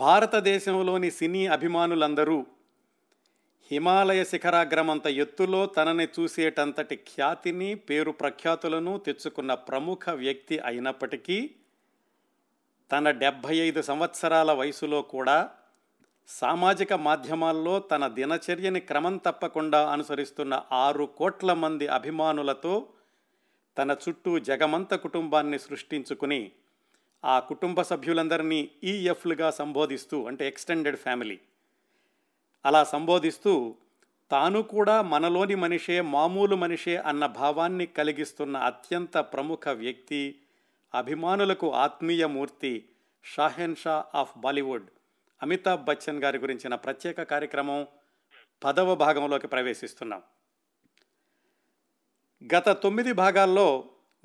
భారతదేశంలోని సినీ అభిమానులందరూ హిమాలయ శిఖరాగ్రమంత ఎత్తులో తనని చూసేటంతటి ఖ్యాతిని, పేరు ప్రఖ్యాతులను తెచ్చుకున్న ప్రముఖ వ్యక్తి అయినప్పటికీ తన 75 సంవత్సరాల వయసులో కూడా సామాజిక మాధ్యమాల్లో తన దినచర్యని క్రమం తప్పకుండా అనుసరిస్తున్న 6 కోట్ల మంది అభిమానులతో తన చుట్టూ జగమంత కుటుంబాన్ని సృష్టించుకుని ఆ కుటుంబ సభ్యులందరినీ ఈఎఫ్లుగా సంబోధిస్తూ, అంటే ఎక్స్టెండెడ్ ఫ్యామిలీ, అలా సంబోధిస్తూ తాను కూడా మనలోని మనిషే, మామూలు మనిషే అన్న భావాన్ని కలిగిస్తున్న అత్యంత ప్రముఖ వ్యక్తి, అభిమానులకు ఆత్మీయమూర్తి, షాహెన్షా ఆఫ్ బాలీవుడ్ అమితాబ్ బచ్చన్ గారి గురించిన ప్రత్యేక కార్యక్రమం 10వ భాగంలోకి ప్రవేశిస్తున్నాం. గత 9 భాగాల్లో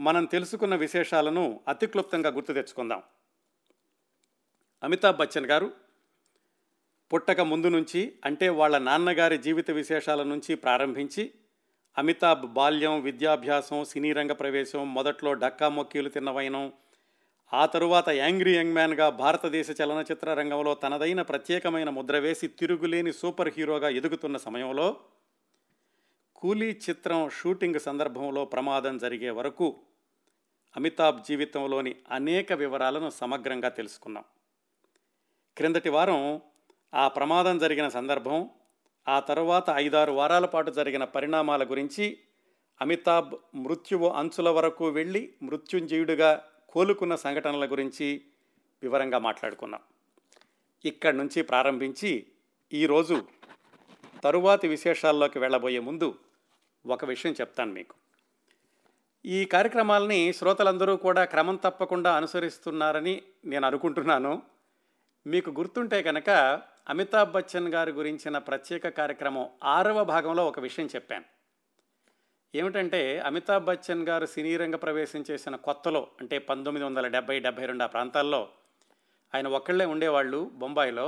మనం తెలుసుకున్న విశేషాలను అతి క్లుప్తంగా గుర్తు తెచ్చుకుందాం. అమితాబ్ బచ్చన్ గారు పుట్టక ముందు నుంచి, అంటే వాళ్ళ నాన్నగారి జీవిత విశేషాల నుంచి ప్రారంభించి, అమితాబ్ బాల్యం, విద్యాభ్యాసం, సినీ రంగ ప్రవేశం, మొదట్లో డక్కా మొక్కీలు తిన్నవైనం, ఆ తరువాత యాంగ్రీ యంగ్ మ్యాన్గా భారతదేశ చలనచిత్ర రంగంలో తనదైన ప్రత్యేకమైన ముద్ర వేసి తిరుగులేని సూపర్ హీరోగా ఎదుగుతున్న సమయంలో, కూలీ చిత్రం షూటింగ్ సందర్భంలో ప్రమాదం జరిగే వరకు అమితాబ్ జీవితంలోని అనేక వివరాలను సమగ్రంగా తెలుసుకున్నాం. క్రిందటి వారం ఆ ప్రమాదం జరిగిన సందర్భం, ఆ తర్వాత 5-6 వారాల పాటు జరిగిన పరిణామాల గురించి, అమితాబ్ మృత్యువు అంచుల వరకు వెళ్ళి మృత్యుంజయుడిగా కోలుకున్న సంఘటనల గురించి వివరంగా మాట్లాడుకున్నాం. ఇక్కడి నుంచి ప్రారంభించి ఈరోజు తరువాతి విశేషాల్లోకి వెళ్ళబోయే ముందు ఒక విషయం చెప్తాను మీకు. ఈ కార్యక్రమాలని శ్రోతలందరూ కూడా క్రమం తప్పకుండా అనుసరిస్తున్నారని నేను అనుకుంటున్నాను. మీకు గుర్తుంటే కనుక అమితాబ్ బచ్చన్ గారి గురించిన ప్రత్యేక కార్యక్రమం 6వ భాగంలో ఒక విషయం చెప్పాను. ఏమిటంటే, అమితాబ్ బచ్చన్ గారు సినీ రంగ ప్రవేశం చేసిన కొత్తలో, అంటే 1970-72 ఆ ప్రాంతాల్లో ఆయన ఒక్కళ్ళే ఉండేవాళ్ళు బొంబాయిలో.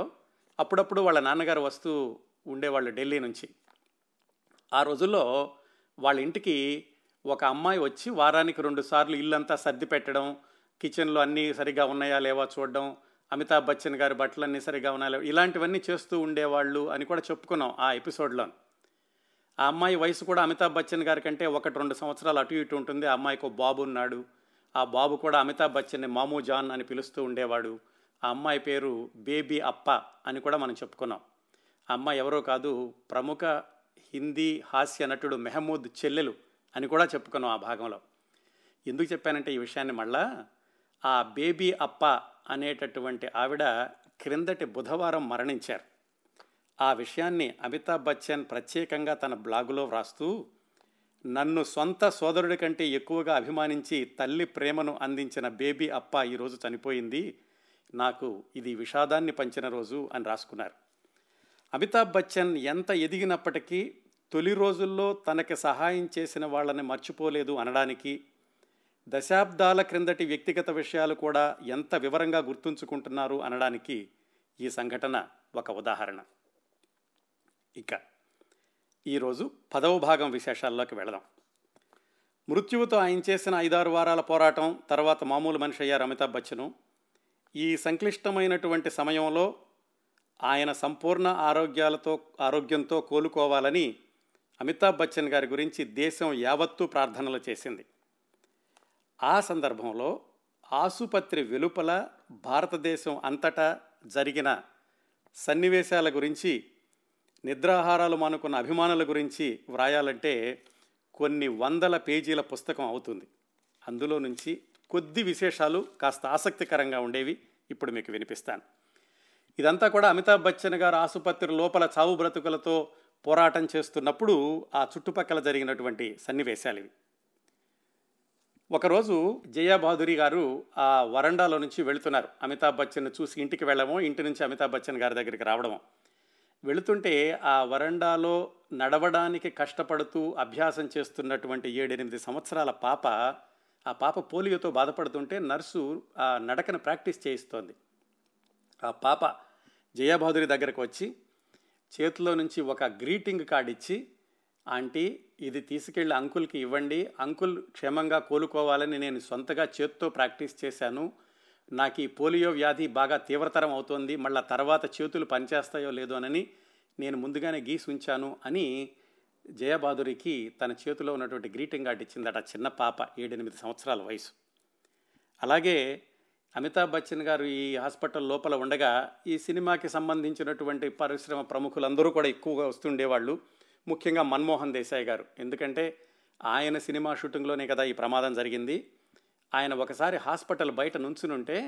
అప్పుడప్పుడు వాళ్ళ నాన్నగారు వస్తూ ఉండేవాళ్ళు ఢిల్లీ నుంచి. ఆ రోజుల్లో వాళ్ళ ఇంటికి ఒక అమ్మాయి వచ్చి వారానికి 2 సార్లు ఇల్లంతా సర్ది పెట్టడం, కిచెన్లో అన్నీ సరిగా ఉన్నాయా లేవా చూడడం, అమితాబ్ బచ్చన్ గారి బట్టలు అన్నీ సరిగా ఉన్నాయా లేవా, ఇలాంటివన్నీ చేస్తూ ఉండేవాళ్ళు అని కూడా చెప్పుకున్నాం ఆ ఎపిసోడ్లో. ఆ అమ్మాయి వయసు కూడా అమితాబ్ బచ్చన్ గారి కంటే 1-2 సంవత్సరాలు అటు ఇటు ఉంటుంది. ఆ అమ్మాయికి ఒక బాబు ఉన్నాడు. ఆ బాబు కూడా అమితాబ్ బచ్చన్ని మామూ జాన్ అని పిలుస్తూ ఉండేవాడు. ఆ అమ్మాయి పేరు బేబీ అప్ప అని కూడా మనం చెప్పుకున్నాం. అమ్మ ఎవరో కాదు, ప్రముఖ హిందీ హాస్య నటుడు మెహబూబ్ చెల్లెలు అని కూడా చెప్పుకున్నాం ఆ భాగంలో. ఎందుకు చెప్పానంటే ఈ విషయాన్ని మళ్ళా, ఆ బేబీ అప్ప అనేటటువంటి ఆవిడ క్రిందటి బుధవారం మరణించారు. ఆ విషయాన్ని అమితాబ్ బచ్చన్ ప్రత్యేకంగా తన బ్లాగులో వ్రాస్తూ, నన్ను సొంత సోదరుడి కంటే ఎక్కువగా అభిమానించి తల్లి ప్రేమను అందించిన బేబీ అప్ప ఈరోజు చనిపోయింది, నాకు ఇది విషాదాన్ని పంచిన రోజు అని రాసుకున్నారు. అమితాబ్ బచ్చన్ ఎంత ఎదిగినప్పటికీ తొలి రోజుల్లో తనకి సహాయం చేసిన వాళ్ళని మర్చిపోలేదు అనడానికి, దశాబ్దాల క్రిందటి వ్యక్తిగత విషయాలు కూడా ఎంత వివరంగా గుర్తుంచుకుంటున్నారు అనడానికి ఈ సంఘటన ఒక ఉదాహరణ. ఇక ఈరోజు 10వ భాగం విశేషాల్లోకి వెళదాం. మృత్యువుతో ఆయన చేసిన 5-6 వారాల పోరాటం తర్వాత మామూలు మనిషి అయ్యారు అమితాబ్ బచ్చను. ఈ సంక్లిష్టమైనటువంటి సమయంలో ఆయన సంపూర్ణ ఆరోగ్యంతో కోలుకోవాలని అమితాబ్ బచ్చన్ గారి గురించి దేశం యావత్తూ ప్రార్థనలు చేసింది. ఆ సందర్భంలో ఆసుపత్రి వెలుపల భారతదేశం అంతటా జరిగిన సన్నివేశాల గురించి, నిద్రాహారాలు మానుకున్న అభిమానుల గురించి వ్రాయాలంటే కొన్ని వందల పేజీల పుస్తకం అవుతుంది. అందులో నుంచి కొద్ది విశేషాలు కాస్త ఆసక్తికరంగా ఉండేవి ఇప్పుడు మీకు వినిపిస్తాను. ఇదంతా కూడా అమితాబ్ బచ్చన్ గారు ఆసుపత్రి లోపల చావు బ్రతుకులతో పోరాటం చేస్తున్నప్పుడు ఆ చుట్టుపక్కల జరిగినటువంటి సన్నివేశాలు ఇవి. ఒకరోజు జయబహదూరి గారు ఆ వరండాలో నుంచి వెళుతున్నారు. అమితాబ్ బచ్చన్ చూసి ఇంటికి వెళ్ళడము, ఇంటి నుంచి అమితాబ్ బచ్చన్ గారి దగ్గరికి రావడము. వెళుతుంటే ఆ వరండాలో నడవడానికి కష్టపడుతూ అభ్యాసం చేస్తున్నటువంటి 7-8 సంవత్సరాల పాప, ఆ పాప పోలియోతో బాధపడుతుంటే నర్సు ఆ నడకను ప్రాక్టీస్ చేయిస్తోంది. ఆ పాప జయబహదూరి దగ్గరకు వచ్చి చేతిలో నుంచి ఒక గ్రీటింగ్ కార్డు ఇచ్చి, ఆంటీ ఇది తీసుకెళ్ళి అంకుల్కి ఇవ్వండి, అంకుల్ క్షేమంగా కోలుకోవాలని నేను సొంతగా చేత్తో ప్రాక్టీస్ చేశాను, నాకు ఈ పోలియో వ్యాధి బాగా తీవ్రతరం అవుతోంది, మళ్ళీ తర్వాత చేతులు పనిచేస్తాయో లేదోనని నేను ముందుగానే గీసి ఉంచాను అని జయబహదూరికి తన చేతిలో ఉన్నటువంటి గ్రీటింగ్ కార్డు ఇచ్చిందట చిన్న పాప, 7-8 సంవత్సరాల వయసు. అలాగే అమితాబ్ బచ్చన్ గారు ఈ హాస్పిటల్ లోపల ఉండగా ఈ సినిమాకి సంబంధించినటువంటి పరిశ్రమ ప్రముఖులందరూ కూడా ఎక్కువగా వస్తుండేవాళ్ళు, ముఖ్యంగా మన్మోహన్ దేశాయ్ గారు. ఎందుకంటే ఆయన సినిమా షూటింగ్లోనే కదా ఈ ప్రమాదం జరిగింది. ఆయన ఒకసారి హాస్పిటల్ బయట నుంచునుంటే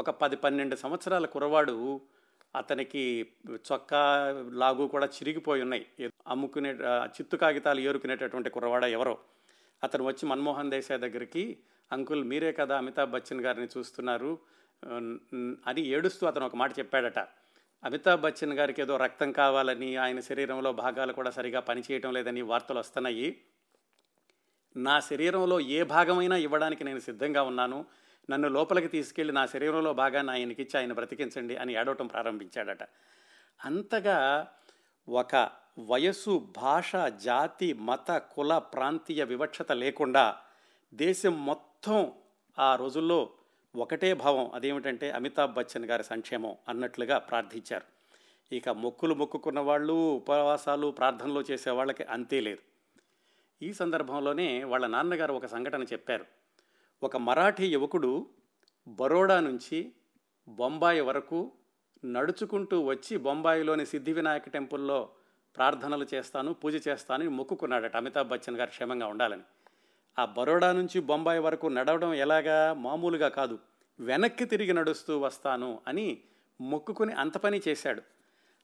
ఒక 10-12 సంవత్సరాల కుర్రవాడు, అతనికి చొక్కా లాగు కూడా చిరిగిపోయి ఉన్నాయి, అమ్ముకునే చిత్తు కాగితాలు ఏరుకునేటటువంటి కుర్రవాడ ఎవరో, అతను వచ్చి మన్మోహన్ దేశాయ్ దగ్గరికి, అంకుల్ మీరే కదా అమితాబ్ బచ్చన్ గారిని చూస్తున్నారు అని ఏడుస్తూ అతను ఒక మాట చెప్పాడట. అమితాబ్ బచ్చన్ గారికి ఏదో రక్తం కావాలని, ఆయన శరీరంలో భాగాలు కూడా సరిగా పనిచేయటం లేదని వార్తలు వస్తున్నాయి. నా శరీరంలో ఏ భాగమైనా ఇవ్వడానికి నేను సిద్ధంగా ఉన్నాను, నన్ను లోపలికి తీసుకెళ్ళి నా శరీరంలో భాగాన్ని ఆయనకిచ్చి ఆయన బ్రతికించండి అని ఏడవటం ప్రారంభించాడట. అంతగా ఒక వయస్సు, భాష, జాతి, మత, కుల, ప్రాంతీయ వివక్షత లేకుండా దేశం మొత్తం ఆ రోజుల్లో ఒకటే భావం, అదేమిటంటే అమితాబ్ బచ్చన్ గారి సంక్షేమం అన్నట్లుగా ప్రార్థించారు. ఇక మొక్కులు మొక్కుకున్న వాళ్ళు, ఉపవాసాలు ప్రార్థనలు చేసేవాళ్ళకి అంతే లేదు. ఈ సందర్భంలోనే వాళ్ళ నాన్నగారు ఒక సంఘటన చెప్పారు. ఒక మరాఠీ యువకుడు బరోడా నుంచి బొంబాయి వరకు నడుచుకుంటూ వచ్చి బొంబాయిలోని సిద్ధి వినాయక టెంపుల్లో ప్రార్థనలు చేస్తాను, పూజ చేస్తాను అని మొక్కుకున్నాడట అమితాబ్ బచ్చన్ గారు క్షేమంగా ఉండాలని. ఆ బరోడా నుంచి బొంబాయి వరకు నడవడం ఎలాగా, మామూలుగా కాదు, వెనక్కి తిరిగి నడుస్తూ వస్తాను అని మొక్కుకుని అంత పని చేశాడు.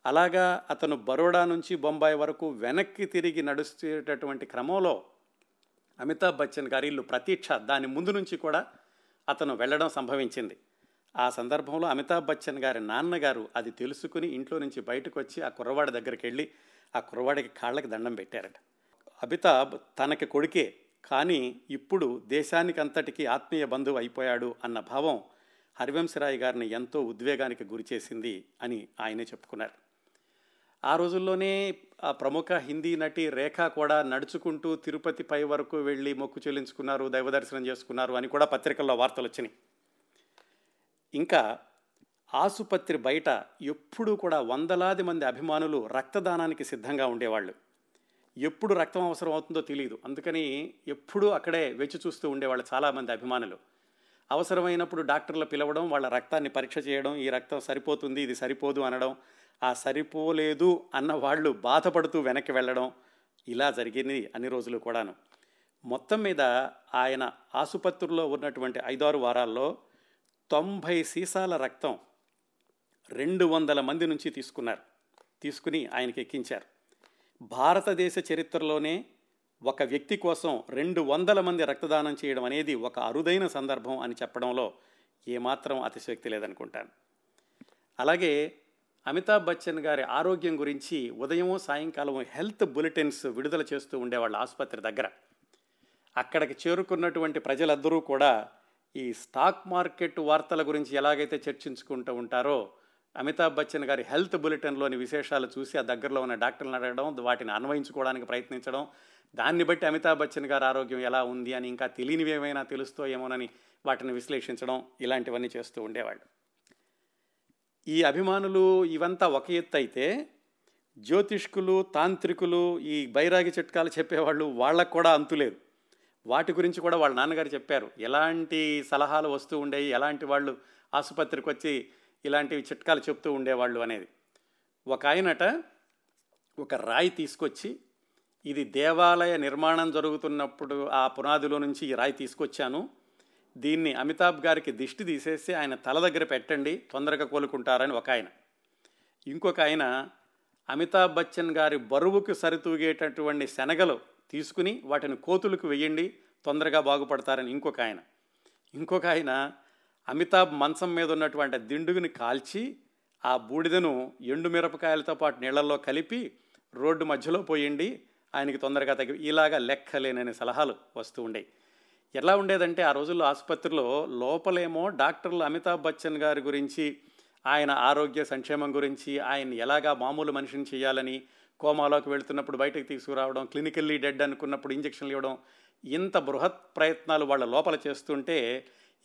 అలాగా అతను బరోడా నుంచి బొంబాయి వరకు వెనక్కి తిరిగి నడుస్తేటటువంటి క్రమంలో అమితాబ్ బచ్చన్ గారి ఇల్లు ప్రతీక్ష, దాని ముందు నుంచి కూడా అతను వెళ్ళడం సంభవించింది. ఆ సందర్భంలో అమితాబ్ బచ్చన్ గారి నాన్నగారు అది తెలుసుకుని ఇంట్లో నుంచి బయటకు వచ్చి ఆ కుర్రవాడి దగ్గరికి వెళ్ళి ఆ కుర్రవాడికి కాళ్ళకి దండం పెట్టారట. అమితాబ్ తనకి కొడుకే, కానీ ఇప్పుడు దేశానికంతటికీ ఆత్మీయ బంధువు అయిపోయాడు అన్న భావం హరివంశరాయ్ గారిని ఎంతో ఉద్వేగానికి గురిచేసింది అని ఆయనే చెప్పుకున్నారు. ఆ రోజుల్లోనే ఆ ప్రముఖ హిందీ నటి రేఖ కూడా నడుచుకుంటూ తిరుపతి పై వరకు వెళ్ళి మొక్కు చెల్లించుకున్నారు, దైవ దర్శనం చేసుకున్నారు అని కూడా పత్రికల్లో వార్తలు వచ్చినాయి. ఇంకా ఆసుపత్రి బయట ఎప్పుడూ కూడా వందలాది మంది అభిమానులు రక్తదానానికి సిద్ధంగా ఉండేవాళ్ళు. ఎప్పుడు రక్తం అవసరం అవుతుందో తెలియదు, అందుకని ఎప్పుడూ అక్కడే వేచి చూస్తూ ఉండేవాళ్ళు చాలామంది అభిమానులు. అవసరమైనప్పుడు డాక్టర్లు పిలవడం, వాళ్ళ రక్తాన్ని పరీక్ష చేయడం, ఈ రక్తం సరిపోతుంది, ఇది సరిపోదు అనడం, ఆ సరిపోలేదు అన్న వాళ్ళు బాధపడుతూ వెనక్కి వెళ్ళడం, ఇలా జరిగింది అన్ని రోజులు కూడాను. మొత్తం మీద ఆయన ఆసుపత్రిలో ఉన్నటువంటి 5-6 వారాల్లో 90 సీసాల రక్తం 200 మంది నుంచి తీసుకుని ఆయనకి ఎక్కించారు. భారతదేశ చరిత్రలోనే ఒక వ్యక్తి కోసం 200 మంది రక్తదానం చేయడం అనేది ఒక అరుదైన సందర్భం అని చెప్పడంలో ఏమాత్రం అతిశయోక్తి లేదనుకుంటాను. అలాగే అమితాబ్ బచ్చన్ గారి ఆరోగ్యం గురించి ఉదయం సాయంకాలం హెల్త్ బులెటిన్స్ విడుదల చేస్తూ ఉండేవాళ్ళ ఆసుపత్రి దగ్గర. అక్కడికి చేరుకున్నటువంటి ప్రజలందరూ కూడా ఈ స్టాక్ మార్కెట్ వార్తల గురించి ఎలాగైతే చర్చించుకుంటూ ఉంటారో అమితాబ్ బచ్చన్ గారి హెల్త్ బులెటిన్లోని విశేషాలు చూసి ఆ దగ్గరలో ఉన్న డాక్టర్లను అడగడం, వాటిని అన్వయించుకోవడానికి ప్రయత్నించడం, దాన్ని బట్టి అమితాబ్ బచ్చన్ గారి ఆరోగ్యం ఎలా ఉంది అని, ఇంకా తెలియనివి ఏమైనా తెలుస్తో ఏమోనని వాటిని విశ్లేషించడం, ఇలాంటివన్నీ చేస్తూ ఉండేవాళ్ళు. ఈ అభిమానులు ఇవంతా ఒక ఎత్తు అయితే, జ్యోతిష్కులు, తాంత్రికులు, ఈ బైరాగి చిట్కాలు చెప్పేవాళ్ళు, వాళ్ళకు కూడా అంతులేదు. వాటి గురించి కూడా వాళ్ళ నాన్నగారు చెప్పారు. ఎలాంటి సలహాలు వస్తూ ఉండేవి, ఎలాంటి వాళ్ళు ఆసుపత్రికి వచ్చి ఇలాంటివి చిట్కాలు చెప్తూ ఉండేవాళ్ళు అనేది. ఒక ఆయనట ఒక రాయి తీసుకొచ్చి, ఇది దేవాలయ నిర్మాణం జరుగుతున్నప్పుడు ఆ పునాదిలో నుంచి ఈ రాయి తీసుకొచ్చాను, దీన్ని అమితాబ్ గారికి దిష్టి తీసేసి ఆయన తల దగ్గర పెట్టండి, తొందరగా కోలుకుంటారని ఒక ఆయన. ఇంకొక ఆయన అమితాబ్ బచ్చన్ గారి బరువుకు సరితూగేటటువంటి శనగలు తీసుకుని వాటిని కోతులకు వెయ్యండి, తొందరగా బాగుపడతారని ఇంకొక ఆయన. ఇంకొక ఆయన అమితాబ్ మంచం మీద ఉన్నటువంటి దిండుగుని కాల్చి ఆ బూడిదను ఎండుమిరపకాయలతో పాటు నీళ్లలో కలిపి రోడ్డు మధ్యలో పోయండి, ఆయనకి తొందరగా తగ్గి, ఇలాగా లెక్కలేనని సలహాలు వస్తూ ఉండేవి. ఎలా ఉండేదంటే ఆ రోజుల్లో ఆసుపత్రిలో లోపలేమో డాక్టర్లు అమితాబ్ బచ్చన్ గారి గురించి, ఆయన ఆరోగ్య సంక్షేమం గురించి, ఆయన ఎలాగా మామూలు మనిషిని చేయాలని, కోమాలోకి వెళుతున్నప్పుడు బయటకు తీసుకురావడం, క్లినికల్లీ డెడ్ అనుకున్నప్పుడు ఇంజక్షన్లు ఇవ్వడం, ఇంత బృహత్ ప్రయత్నాలు వాళ్ళ లోపల చేస్తుంటే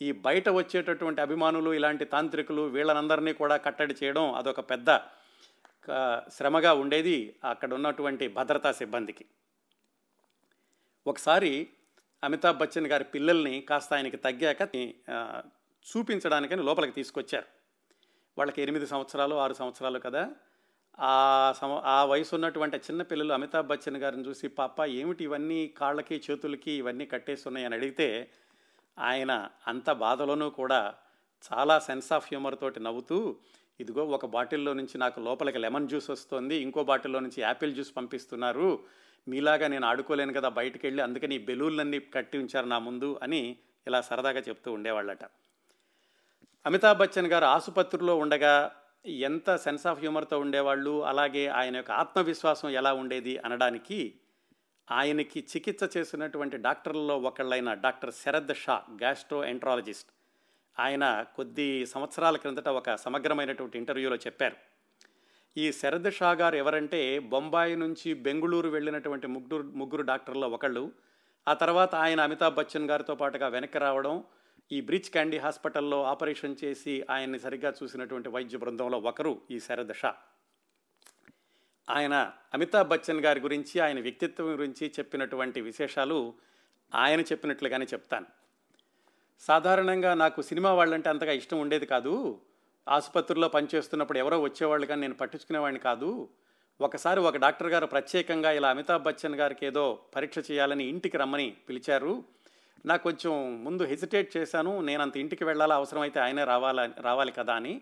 ఈ బయట వచ్చేటటువంటి అభిమానులు ఇలాంటి తాంత్రికులు వీళ్ళనందరినీ కూడా కట్టడి చేయడం అదొక పెద్ద శ్రమగా ఉండేది అక్కడ ఉన్నటువంటి భద్రతా సిబ్బందికి. ఒకసారి అమితాబ్ బచ్చన్ గారి పిల్లల్ని కాస్త ఆయనకి తగ్గాక చూపించడానికని లోపలికి తీసుకొచ్చారు. వాళ్ళకి 8 సంవత్సరాలు 6 సంవత్సరాలు కదా, ఆ వయసు ఉన్నటువంటి చిన్న పిల్లలు అమితాబ్ బచ్చన్ గారిని చూసి, పాప ఏమిటి ఇవన్నీ కాళ్ళకి చేతులకి ఇవన్నీ కట్టేస్తున్నాయి అని అడిగితే, ఆయన అంత బాధలోనూ కూడా చాలా సెన్స్ ఆఫ్ హ్యూమర్ తోటి నవ్వుతూ, ఇదిగో ఒక బాటిల్లో నుంచి నాకు లోపలికి లెమన్ జ్యూస్ వస్తుంది, ఇంకో బాటిల్లో నుంచి యాపిల్ జ్యూస్ పంపిస్తున్నారు, మీలాగా నేను ఆడుకోలేను కదా బయటకు వెళ్ళి, అందుకని ఈ బెలూన్లన్నీ కట్టి ఉంచారు నా ముందు అని ఇలా సరదాగా చెప్తూ ఉండేవాళ్ళట. అమితాబ్ బచ్చన్ గారు ఆసుపత్రిలో ఉండగా ఎంత సెన్స్ ఆఫ్ హ్యూమర్తో ఉండేవాళ్ళు, అలాగే ఆయన యొక్క ఆత్మవిశ్వాసం ఎలా ఉండేది అనడానికి ఆయనకి చికిత్స చేసినటువంటి డాక్టర్లలో ఒకళ్ళైన doctor Sharad Shah, gastro enterologist, ఆయన కొద్ది సంవత్సరాల క్రిందట ఒక సమగ్రమైనటువంటి ఇంటర్వ్యూలో చెప్పారు. ఈ శరద్ షా గారు ఎవరంటే బొంబాయి నుంచి బెంగళూరు వెళ్ళినటువంటి ముగ్గురు డాక్టర్లో ఒకళ్ళు. ఆ తర్వాత ఆయన అమితాబ్ బచ్చన్ గారితో పాటుగా వెనక్కి రావడం, ఈ బ్రిడ్జ్ క్యాండీ హాస్పిటల్లో ఆపరేషన్ చేసి ఆయన్ని సరిగ్గా చూసినటువంటి వైద్య బృందంలో ఒకరు ఈ శరద్ షా. ఆయన అమితాబ్ బచ్చన్ గారి గురించి, ఆయన వ్యక్తిత్వం గురించి చెప్పినటువంటి విశేషాలు ఆయన చెప్పినట్లుగానే చెప్తాను. సాధారణంగా నాకు సినిమా వాళ్ళంటే అంతగా ఇష్టం ఉండేది కాదు, ఆసుపత్రిలో పనిచేస్తున్నప్పుడు ఎవరో వచ్చేవాళ్ళు కానీ నేను పట్టించుకునేవాడిని కాదు. ఒకసారి ఒక డాక్టర్ గారు ప్రత్యేకంగా ఇలా అమితాబ్ బచ్చన్ గారికి ఏదో పరీక్ష చేయాలని ఇంటికి రమ్మని పిలిచారు. నాకు కొంచెం ముందు హెసిటేట్ చేశాను, నేను అంత ఇంటికి వెళ్ళాలా, అవసరమైతే ఆయనే రావాలి కదా అని.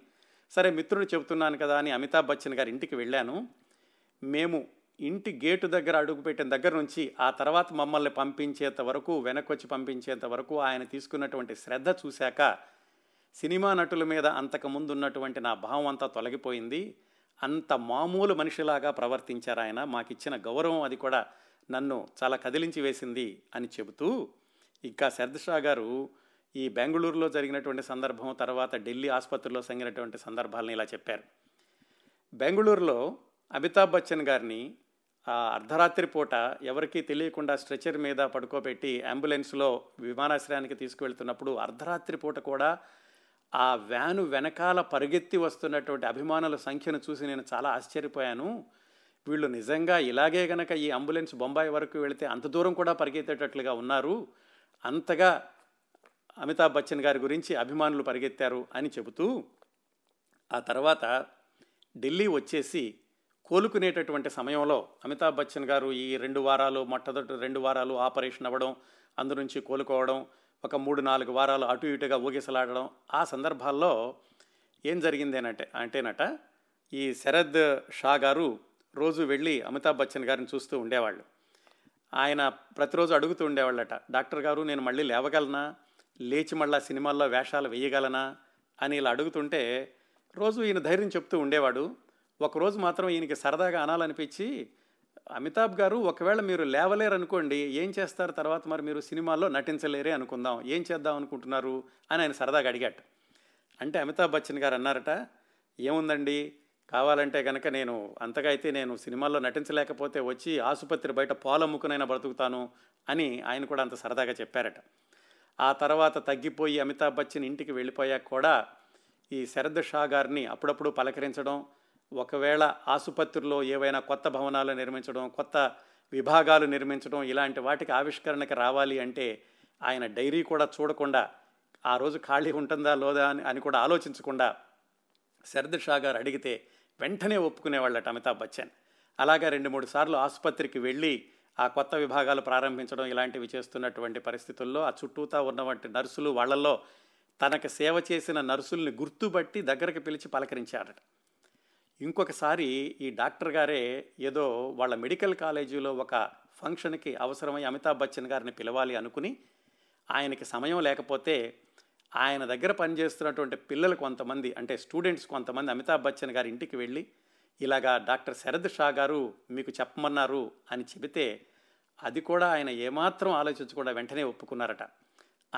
సరే మిత్రుడు చెబుతున్నాను కదా అని అమితాబ్ బచ్చన్ గారి ఇంటికి వెళ్ళాను. మేము ఇంటి గేటు దగ్గర అడుగుపెట్టిన దగ్గర నుంచి ఆ తర్వాత మమ్మల్ని పంపించేంత వరకు, వెనక్కొచ్చి పంపించేంత వరకు ఆయన తీసుకున్నటువంటి శ్రద్ధ చూశాక సినిమా నటుల మీద అంతకుముందు ఉన్నటువంటి నా భావం అంతా తొలగిపోయింది. అంత మామూలు మనిషిలాగా ప్రవర్తించారు ఆయన, మాకిచ్చిన గౌరవం అది కూడా నన్ను చాలా కదిలించి వేసింది అని చెబుతూ, ఇంకా శరద్ షా గారు ఈ బెంగళూరులో జరిగినటువంటి సందర్భం, తర్వాత ఢిల్లీ ఆసుపత్రిలో జరిగినటువంటి సందర్భాలను ఇలా చెప్పారు. బెంగళూరులో అమితాబ్ బచ్చన్ గారిని అర్ధరాత్రి పూట ఎవరికీ తెలియకుండా స్ట్రెచర్ మీద పడుకోబెట్టి అంబులెన్స్లో విమానాశ్రయానికి తీసుకువెళ్తున్నప్పుడు అర్ధరాత్రి పూట కూడా ఆ వ్యాను వెనకాల పరిగెత్తి వస్తున్నటువంటి అభిమానుల సంఖ్యను చూసి నేను చాలా ఆశ్చర్యపోయాను. వీళ్ళు నిజంగా ఇలాగే కనుక ఈ అంబులెన్స్ బొంబాయి వరకు వెళితే అంత దూరం కూడా పరిగెత్తేటట్లుగా ఉన్నారు, అంతగా అమితాబ్ బచ్చన్ గారి గురించి అభిమానులు పరిగెత్తారు అని చెబుతూ, ఆ తర్వాత ఢిల్లీ వచ్చేసి కోలుకునేటటువంటి సమయంలో అమితాబ్ బచ్చన్ గారు ఈ 2 వారాలు, మొట్టమొదటి 2 వారాలు ఆపరేషన్ అవ్వడం, అందు నుంచి కోలుకోవడం, ఒక 3-4 వారాలు అటు ఇటుగా ఊగిసలాడడం, ఆ సందర్భాల్లో ఏం జరిగిందేనంటే ఈ శరద్ షా గారు రోజు వెళ్ళి అమితాబ్ బచ్చన్ గారిని చూస్తూ ఉండేవాళ్ళు. ఆయన ప్రతిరోజు అడుగుతూ ఉండేవాళ్ళట, డాక్టర్ గారు నేను మళ్ళీ లేవగలనా, లేచి మళ్ళీ సినిమాల్లో వేషాలు వేయగలనా అని ఇలా అడుగుతుంటే రోజు ఈయన ధైర్యం చెప్తూ ఉండేవాడు. ఒకరోజు మాత్రం ఈయనకి సరదాగా అనాలనిపించి, అమితాబ్ గారు ఒకవేళ మీరు లేవలేరు అనుకోండి, ఏం చేస్తారు తర్వాత, మరి మీరు సినిమాల్లో నటించలేరే అనుకుందాం, ఏం చేద్దాం అనుకుంటున్నారు అని ఆయన సరదాగా అడిగాట. అంటే అమితాబ్ బచ్చన్ గారు అన్నారట, ఏముందండి కావాలంటే కనుక నేను అంతగా అయితే నేను సినిమాల్లో నటించలేకపోతే వచ్చి ఆసుపత్రి బయట పాలమ్ముకునైనా బ్రతుకుతాను అని ఆయన కూడా అంత సరదాగా చెప్పారట. ఆ తర్వాత తగ్గిపోయి అమితాబ్ బచ్చన్ ఇంటికి వెళ్ళిపోయాక కూడా ఈ శరద్ షా గారిని అప్పుడప్పుడు పలకరించడం, ఒకవేళ ఆసుపత్రిలో ఏవైనా కొత్త భవనాలు నిర్మించడం, కొత్త విభాగాలు నిర్మించడం, ఇలాంటి వాటికి ఆవిష్కరణకి రావాలి అంటే ఆయన డైరీ కూడా చూడకుండా, ఆ రోజు ఖాళీ ఉంటుందా లోదా అని కూడా ఆలోచించకుండా శరద్ షా గారు అడిగితే వెంటనే ఒప్పుకునేవాళ్ళట అమితాబ్ బచ్చన్. అలాగే 2-3 సార్లు ఆసుపత్రికి వెళ్ళి ఆ కొత్త విభాగాలు ప్రారంభించడం ఇలాంటివి చేస్తున్నటువంటి పరిస్థితుల్లో ఆ చుట్టూతా ఉన్నటువంటి నర్సులు, వాళ్ళల్లో తనకు సేవ చేసిన నర్సుల్ని గుర్తుపట్టి దగ్గరికి పిలిచి పలకరించారట. ఇంకొకసారి ఈ డాక్టర్ గారే ఏదో వాళ్ళ మెడికల్ కాలేజీలో ఒక ఫంక్షన్కి అవసరమై అమితాబ్ బచ్చన్ గారిని పిలవాలి అనుకుని, ఆయనకి సమయం లేకపోతే ఆయన దగ్గర పనిచేస్తున్నటువంటి పిల్లలు కొంతమంది, అంటే స్టూడెంట్స్ కొంతమంది అమితాబ్ బచ్చన్ గారి ఇంటికి వెళ్ళి ఇలాగా డాక్టర్ శరద్ షా గారు మీకు చెప్పమన్నారు అని చెబితే అది కూడా ఆయన ఏమాత్రం ఆలోచించకుండా వెంటనే ఒప్పుకున్నారట.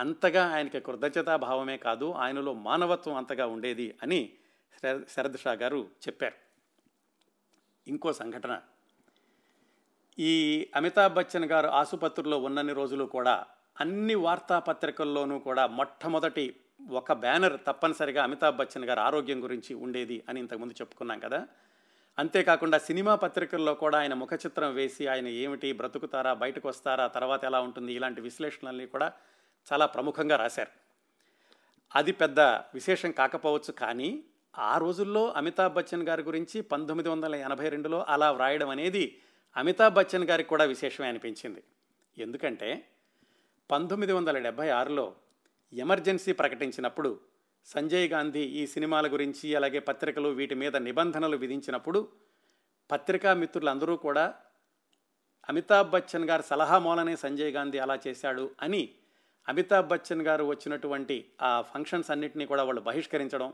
అంతగా ఆయనకి కృతజ్ఞతా భావమే కాదు, ఆయనలో మానవత్వం అంతగా ఉండేది అని శరద్ షా గారు చెప్పారు. ఇంకో సంఘటన, ఈ అమితాబ్ బచ్చన్ గారు ఆసుపత్రిలో ఉన్నన్ని రోజులు కూడా అన్ని వార్తాపత్రికల్లోనూ కూడా మొట్టమొదటి ఒక బ్యానర్ తప్పనిసరిగా అమితాబ్ బచ్చన్ గారి ఆరోగ్యం గురించి ఉండేది అని ఇంతకుముందు చెప్పుకున్నాం కదా. అంతేకాకుండా సినిమా పత్రికల్లో కూడా ఆయన ముఖ చిత్రం వేసి ఆయన ఏమిటి, బ్రతుకుతారా, బయటకు వస్తారా, తర్వాత ఎలా ఉంటుంది, ఇలాంటి విశ్లేషణలన్నీ కూడా చాలా ప్రముఖంగా రాశారు. అది పెద్ద విశేషం కాకపోవచ్చు, కానీ ఆ రోజుల్లో అమితాబ్ బచ్చన్ గారి గురించి 1982లో అలా వ్రాయడం అనేది అమితాబ్ బచ్చన్ గారికి కూడా విశేషమే అనిపించింది. ఎందుకంటే 1976లో ఎమర్జెన్సీ ప్రకటించినప్పుడు సంజయ్ గాంధీ ఈ సినిమాల గురించి అలాగే పత్రికలు వీటి మీద నిబంధనలు విధించినప్పుడు పత్రికా మిత్రులందరూ కూడా అమితాబ్ బచ్చన్ గారి సలహా మూలనే సంజయ్ గాంధీ అలా చేశాడు అని అమితాబ్ బచ్చన్ గారు వచ్చినటువంటి ఆ ఫంక్షన్స్ అన్నింటినీ కూడా వాళ్ళు బహిష్కరించడం,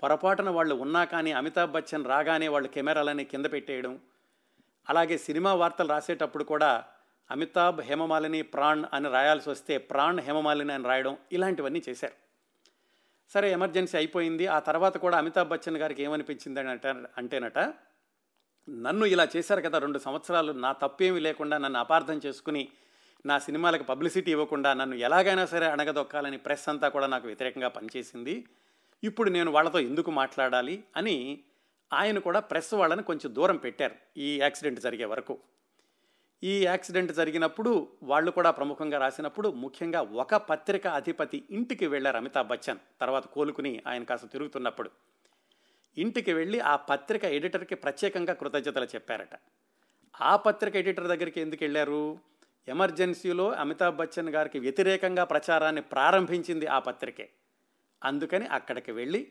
పొరపాటున వాళ్ళు ఉన్నా కానీ అమితాబ్ బచ్చన్ రాగానే వాళ్ళు కెమెరాలని కింద పెట్టేయడం, అలాగే సినిమా వార్తలు రాసేటప్పుడు కూడా అమితాబ్ హేమమాలిని ప్రాణ్ అని రాయాల్సి వస్తే ప్రాణ్ హేమమాలిని అని రాయడం, ఇలాంటివన్నీ చేశారు. సరే, ఎమర్జెన్సీ అయిపోయింది. ఆ తర్వాత కూడా అమితాబ్ బచ్చన్ గారికి ఏమనిపించింది అంటేనట, నన్ను ఇలా చేశారు కదా 2 సంవత్సరాలు, నా తప్పేమీ లేకుండా నన్ను అపార్థం చేసుకుని నా సినిమాలకు పబ్లిసిటీ ఇవ్వకుండా నన్ను ఎలాగైనా సరే అణగదొక్కాలని ప్రెస్ అంతా కూడా నాకు వ్యతిరేకంగా పనిచేసింది, ఇప్పుడు నేను వాళ్ళతో ఎందుకు మాట్లాడాలి అని ఆయన కూడా ప్రెస్ వాళ్ళని కొంచెం దూరం పెట్టారు ఈ యాక్సిడెంట్ జరిగే వరకు. ఈ యాక్సిడెంట్ జరిగినప్పుడు వాళ్ళు కూడా ప్రముఖంగా రాసినప్పుడు ముఖ్యంగా ఒక పత్రిక అధిపతి ఇంటికి వెళ్ళారు అమితాబ్ బచ్చన్ తర్వాత కోలుకుని ఆయన కాస్త తిరుగుతున్నప్పుడు. ఇంటికి వెళ్ళి ఆ పత్రిక ఎడిటర్కి ప్రత్యేకంగా కృతజ్ఞతలు చెప్పారట. ఆ పత్రిక ఎడిటర్ దగ్గరికి ఎందుకు వెళ్ళారు, ఎమర్జెన్సీలో అమితాబ్ బచ్చన్ గారికి వ్యతిరేకంగా ప్రచారాన్ని ప్రారంభించింది ఆ పత్రికే, అందుకని అక్కడికి వెళ్ళి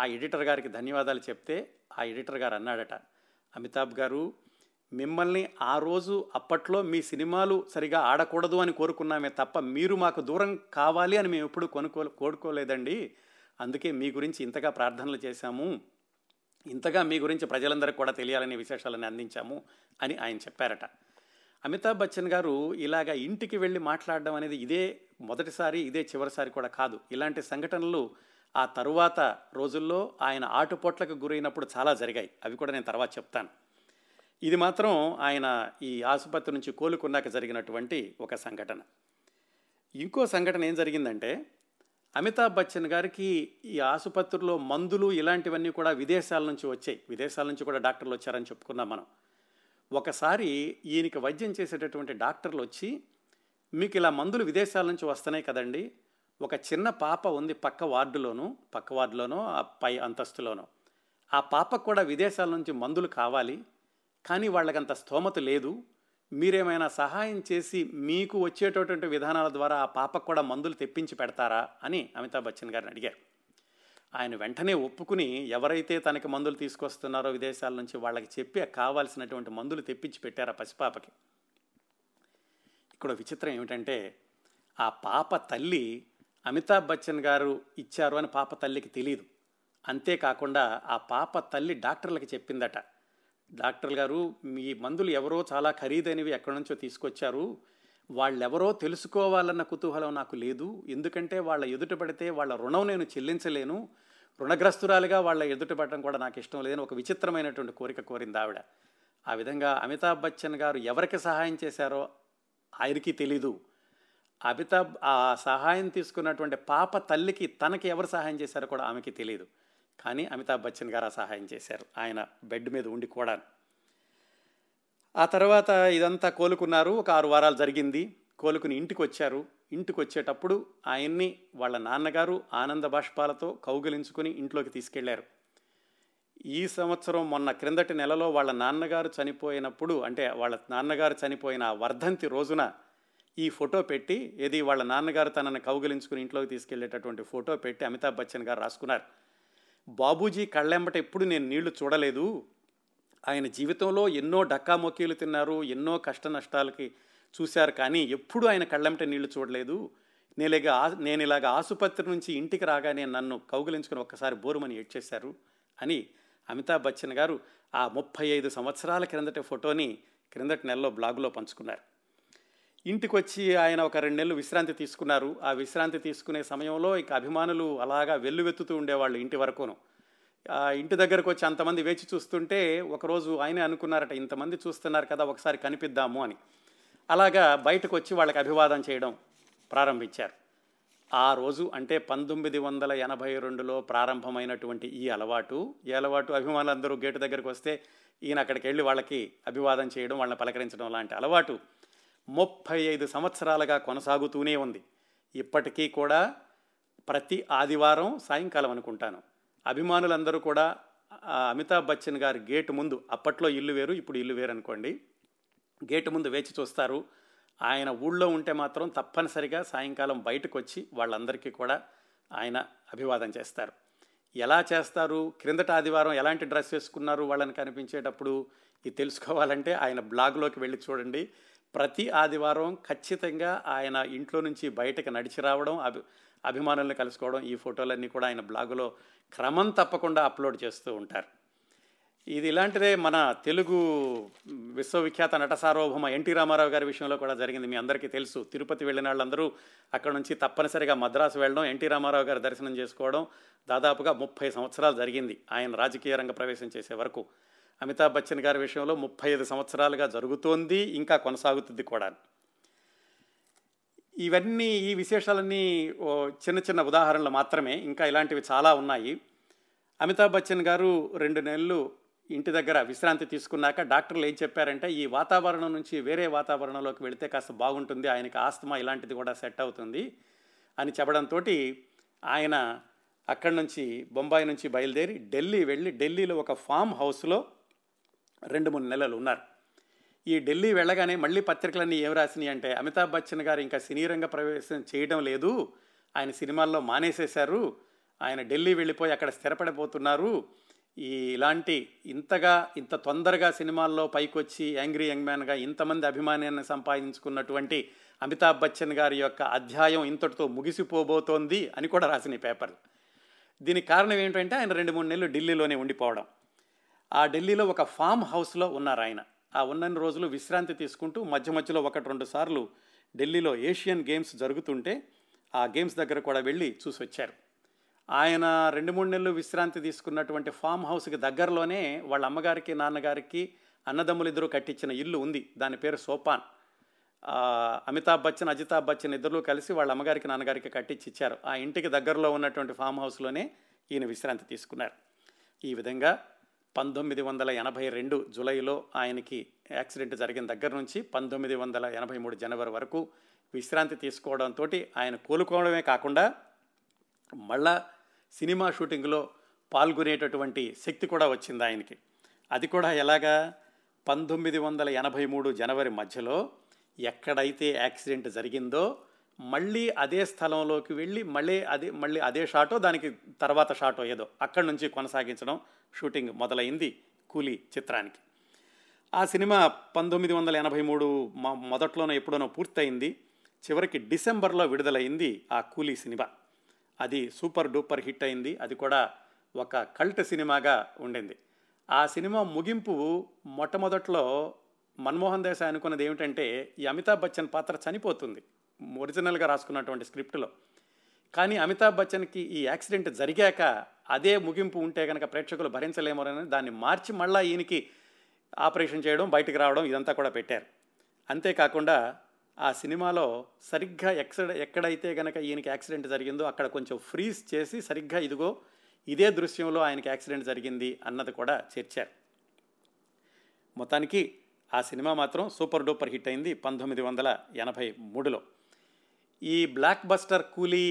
ఆ ఎడిటర్ గారికి ధన్యవాదాలు చెప్తే ఆ ఎడిటర్ గారు అన్నాడట, అమితాబ్ గారు మిమ్మల్ని ఆ రోజు అప్పట్లో మీ సినిమాలు సరిగా ఆడకూడదు అని కోరుకున్నామే తప్ప మీరు మాకు దూరం కావాలి అని మేము ఎప్పుడు కోరుకోలేదండి, అందుకే మీ గురించి ఇంతగా ప్రార్థనలు చేశాము, ఇంతగా మీ గురించి ప్రజలందరికీ కూడా తెలియాలనే విశేషాలను అందించాము అని ఆయన చెప్పారట. అమితాబ్ బచ్చన్ గారు ఇలాగ ఇంటికి వెళ్ళి మాట్లాడడం అనేది ఇదే మొదటిసారి, ఇదే చివరిసారి కూడా కాదు. ఇలాంటి సంఘటనలు ఆ తరువాత రోజుల్లో ఆయన ఆటుపోట్లకు గురైనప్పుడు చాలా జరిగాయి, అవి కూడా నేను తర్వాత చెప్తాను. ఇది మాత్రం ఆయన ఈ ఆసుపత్రి నుంచి కోలుకున్నాక జరిగినటువంటి ఒక సంఘటన. ఇంకో సంఘటన ఏం జరిగిందంటే, అమితాబ్ బచ్చన్ గారికి ఈ ఆసుపత్రిలో మందులు ఇలాంటివన్నీ కూడా విదేశాల నుంచి వచ్చాయి. విదేశాల నుంచి కూడా డాక్టర్లు వచ్చారని చెప్పుకున్నాం మనం. ఒకసారి ఈయనకి వైద్యం చేసేటటువంటి డాక్టర్లు వచ్చి, మీకు ఇలా మందులు విదేశాల నుంచి వస్తున్నాయి కదండి, ఒక చిన్న పాప ఉంది పక్క వార్డులోనూ ఆ పై అంతస్తులోనూ, ఆ పాపకు కూడా విదేశాల నుంచి మందులు కావాలి, కానీ వాళ్ళకంత స్తోమత లేదు, మీరేమైనా సహాయం చేసి మీకు వచ్చేటటువంటి విధానాల ద్వారా ఆ పాపకు కూడా మందులు తెప్పించి పెడతారా అని అమితాబ్ బచ్చన్ గారిని అడిగారు. ఆయన వెంటనే ఒప్పుకుని ఎవరైతే తనకి మందులు తీసుకొస్తున్నారో విదేశాల నుంచి వాళ్ళకి చెప్పి కావాల్సినటువంటి మందులు తెప్పించి పెట్టారు ఆ పసిపాపకి. ఇక్కడ విచిత్రం ఏమిటంటే, ఆ పాప తల్లి అమితాబ్ బచ్చన్ గారు ఇచ్చారు అని పాప తల్లికి తెలియదు. అంతేకాకుండా ఆ పాప తల్లి డాక్టర్లకు చెప్పిందట, డాక్టర్ గారు మీ మందులు ఎవరో చాలా ఖరీదైనవి ఎక్కడి నుంచో తీసుకొచ్చారు, వాళ్ళెవరో తెలుసుకోవాలన్న కుతూహలం నాకు లేదు, ఎందుకంటే వాళ్ళ ఎదుట పడితే వాళ్ళ రుణం నేను చెల్లించలేను, రుణగ్రస్తురాలుగా వాళ్ళ ఎదుట పడడం కూడా నాకు ఇష్టం లేదని ఒక విచిత్రమైనటువంటి కోరిక కోరింది ఆవిడ. ఆ విధంగా అమితాబ్ బచ్చన్ గారు ఎవరికి సహాయం చేశారో ఆయనకి తెలీదు, అమితాబ్ ఆ సహాయం తీసుకున్నటువంటి పాప తల్లికి తనకి ఎవరు సహాయం చేశారో కూడా ఆమెకి తెలియదు, కానీ అమితాబ్ బచ్చన్ గారు ఆ సహాయం చేశారు ఆయన బెడ్ మీద ఉండి కూడా. ఆ తర్వాత ఇదంతా కోలుకున్నారు, ఒక 6 వారాలు జరిగింది. కోలుకుని ఇంటికి వచ్చారు. ఇంటికి వచ్చేటప్పుడు ఆయన్ని వాళ్ళ నాన్నగారు ఆనంద బాష్పాలతో కౌగిలించుకుని ఇంట్లోకి తీసుకెళ్లారు. ఈ సంవత్సరం మొన్న క్రిందటి నెలలో వాళ్ళ నాన్నగారు చనిపోయినప్పుడు, అంటే వాళ్ళ నాన్నగారు చనిపోయిన వర్ధంతి రోజున ఈ ఫోటో పెట్టి, ఏది వాళ్ళ నాన్నగారు తనని కౌగిలించుకుని ఇంట్లోకి తీసుకెళ్లేటటువంటి ఫోటో పెట్టి అమితాబ్ బచ్చన్ గారు రాసుకున్నారు, బాబూజీ కళ్ళెంబట ఎప్పుడు నేను నీళ్లు చూడలేదు, ఆయన జీవితంలో ఎన్నో డక్కామొక్కీలు తిన్నారు, ఎన్నో కష్ట నష్టాలకి చూశారు, కానీ ఎప్పుడు ఆయన కళ్ళెంబట నీళ్లు చూడలేదు, నేను ఇలాగ ఆసుపత్రి నుంచి ఇంటికి రాగానే నన్ను కౌగిలించుకుని ఒక్కసారి బోరుమని ఏడ్చేశారు అని అమితాబ్ బచ్చన్ గారు ఆ 35 సంవత్సరాల క్రిందటి ఫోటోని క్రిందటి నెలలో బ్లాగులో పంచుకున్నారు. ఇంటికి వచ్చి ఆయన ఒక 2 నెలలు విశ్రాంతి తీసుకున్నారు. ఆ విశ్రాంతి తీసుకునే సమయంలో ఇక అభిమానులు అలాగా వెల్లువెత్తుతూ ఉండేవాళ్ళు ఇంటి వరకును. ఇంటి దగ్గరకు వచ్చి అంతమంది వేచి చూస్తుంటే ఒకరోజు ఆయనే అనుకున్నారట, ఇంతమంది చూస్తున్నారు కదా ఒకసారి కనిపిద్దాము అని. అలాగా బయటకు వచ్చి వాళ్ళకి అభివాదం చేయడం, ప్రారంభించారు. ఆ రోజు అంటే 1982లో ప్రారంభమైనటువంటి ఈ అలవాటు అభిమానులందరూ గేటు దగ్గరికి వస్తే ఈయన అక్కడికి వెళ్ళి వాళ్ళకి అభివాదం చేయడం, వాళ్ళని పలకరించడం లాంటి అలవాటు 35 సంవత్సరాలుగా కొనసాగుతూనే ఉంది. ఇప్పటికీ కూడా ప్రతి ఆదివారం సాయంకాలం అనుకుంటాను అభిమానులందరూ కూడా అమితాబ్ బచ్చన్ గారి గేటు ముందు, అప్పట్లో ఇల్లు వేరు ఇప్పుడు ఇల్లు వేరు అనుకోండి, గేటు ముందు వేచి చూస్తారు. ఆయన ఊళ్ళో ఉంటే మాత్రం తప్పనిసరిగా సాయంకాలం బయటకు వచ్చి వాళ్ళందరికీ కూడా ఆయన అభివాదం చేస్తారు. ఎలా చేస్తారు, క్రిందట ఆదివారం ఎలాంటి డ్రెస్ వేసుకున్నారు వాళ్ళని కనిపించేటప్పుడు, ఇది తెలుసుకోవాలంటే ఆయన బ్లాగ్లోకి వెళ్ళి చూడండి. ప్రతి ఆదివారం ఖచ్చితంగా ఆయన ఇంట్లో నుంచి బయటకు నడిచి రావడం, అభిమానులను కలుసుకోవడం, ఈ ఫోటోలన్నీ కూడా ఆయన బ్లాగులో క్రమం తప్పకుండా అప్లోడ్ చేస్తూ ఉంటారు. ఇది ఇలాంటిదే మన తెలుగు విశ్వవిఖ్యాత నట సార్వభౌమ ఎన్టీ రామారావు గారి విషయంలో కూడా జరిగింది. మీ అందరికీ తెలుసు, తిరుపతి వెళ్ళిన వాళ్ళందరూ అక్కడ నుంచి తప్పనిసరిగా మద్రాసు వెళ్ళడం, ఎన్టీ రామారావు గారి దర్శనం చేసుకోవడం దాదాపుగా 30 సంవత్సరాలు జరిగింది ఆయన రాజకీయ రంగ ప్రవేశం చేసే వరకు. అమితాబ్ బచ్చన్ గారి విషయంలో 35 సంవత్సరాలుగా జరుగుతోంది, ఇంకా కొనసాగుతుంది కూడా. ఇవన్నీ ఈ విశేషాలన్నీ చిన్న చిన్న ఉదాహరణలు మాత్రమే, ఇంకా ఇలాంటివి చాలా ఉన్నాయి. అమితాబ్ బచ్చన్ గారు 2 నెలలు ఇంటి దగ్గర విశ్రాంతి తీసుకున్నాక డాక్టర్లు ఏం చెప్పారంటే, ఈ వాతావరణం నుంచి వేరే వాతావరణంలోకి వెళితే కాస్త బాగుంటుంది, ఆయనకి ఆస్తమా ఇలాంటిది కూడా సెట్ అవుతుంది అని చెప్పడంతో ఆయన అక్కడి నుంచి బొంబాయి నుంచి బయలుదేరి ఢిల్లీ వెళ్ళి ఢిల్లీలో ఒక ఫామ్ హౌస్లో 2-3 నెలలు ఉన్నారు. ఈ ఢిల్లీ వెళ్ళగానే మళ్ళీ పత్రికలన్నీ ఏం రాసినాయి అంటే, అమితాబ్ బచ్చన్ గారు ఇంకా సినీ రంగ ప్రవేశం చేయడం లేదు, ఆయన సినిమాల్లో మానేసేశారు, ఆయన ఢిల్లీ వెళ్ళిపోయి అక్కడ స్థిరపడిపోతున్నారు, ఇలాంటి ఇంత తొందరగా సినిమాల్లో పైకొచ్చి యాంగ్రీ యంగ్ మ్యాన్గా ఇంతమంది అభిమానాన్ని సంపాదించుకున్నటువంటి అమితాబ్ బచ్చన్ గారి యొక్క అధ్యాయం ఇంతటితో ముగిసిపోబోతోంది అని కూడా రాసిన పేపర్లు. దీనికి కారణం ఏంటంటే ఆయన 2-3 నెలలు ఢిల్లీలోనే ఉండిపోవడం. ఆ ఢిల్లీలో ఒక ఫామ్ హౌస్లో ఉన్నారు ఆయన. ఆ ఉన్నన్ని రోజులు విశ్రాంతి తీసుకుంటూ మధ్య మధ్యలో 1-2 సార్లు ఢిల్లీలో ఏషియన్ గేమ్స్ జరుగుతుంటే ఆ గేమ్స్ దగ్గర కూడా వెళ్ళి చూసి వచ్చారు. ఆయన 2-3 నెలలు విశ్రాంతి తీసుకున్నటువంటి ఫామ్ హౌస్కి దగ్గరలోనే వాళ్ళ అమ్మగారికి నాన్నగారికి అన్నదమ్ములిద్దరూ కట్టించిన ఇల్లు ఉంది. దాని పేరు సోపాన్. అమితాబ్ బచ్చన్ అజితాబ్ బచ్చన్ ఇద్దరూ కలిసి వాళ్ళ అమ్మగారికి నాన్నగారికి కట్టించి ఇచ్చారు. ఆ ఇంటికి దగ్గరలో ఉన్నటువంటి ఫామ్ హౌస్లోనే ఈయన విశ్రాంతి తీసుకున్నారు. ఈ విధంగా 1982 జూలైలో ఆయనకి యాక్సిడెంట్ జరిగిన దగ్గర నుంచి 1983 జనవరి వరకు విశ్రాంతి తీసుకోవడంతో ఆయన కోలుకోవడమే కాకుండా మళ్ళా సినిమా షూటింగ్లో పాల్గొనేటటువంటి శక్తి కూడా వచ్చింది ఆయనకి. అది కూడా ఎలాగా, 1983 జనవరి మధ్యలో ఎక్కడైతే యాక్సిడెంట్ జరిగిందో మళ్ళీ అదే స్థలంలోకి వెళ్ళి మళ్ళీ అదే షాటో దానికి తర్వాత షాటో ఏదో అక్కడి నుంచి కొనసాగించడం షూటింగ్ మొదలైంది కూలీ చిత్రానికి. ఆ సినిమా 1983 మొదట్లోనో ఎప్పుడోనో పూర్తయింది. చివరికి డిసెంబర్లో విడుదలైంది ఆ కూలీ సినిమా. అది సూపర్ డూపర్ హిట్ అయింది. అది కూడా ఒక కల్ట్ సినిమాగా ఉండింది. ఆ సినిమా ముగింపు మొట్టమొదట్లో మన్మోహన్ దేశాయ్ అనుకున్నది ఏమిటంటే, ఈ అమితాబ్ బచ్చన్ పాత్ర చనిపోతుంది ఒరిజినల్గా రాసుకున్నటువంటి స్క్రిప్ట్లో, కానీ అమితాబ్ బచ్చన్కి ఈ యాక్సిడెంట్ జరిగాక అదే ముగింపు ఉంటే కనుక ప్రేక్షకులు భరించలేమోనని దాన్ని మార్చి మళ్ళీ ఈయనకి ఆపరేషన్ చేయడం, బయటకు రావడం ఇదంతా కూడా పెట్టారు. అంతేకాకుండా ఆ సినిమాలో సరిగ్గా ఎక్కడైతే కనుక ఈయనకి యాక్సిడెంట్ జరిగిందో అక్కడ కొంచెం ఫ్రీజ్ చేసి సరిగ్గా ఇదిగో ఇదే దృశ్యంలో ఆయనకి యాక్సిడెంట్ జరిగింది అన్నది కూడా చేర్చారు. మొత్తానికి ఆ సినిమా మాత్రం సూపర్ డూపర్ హిట్ అయింది 1983లో. ఈ బ్లాక్ బస్టర్ కూలీ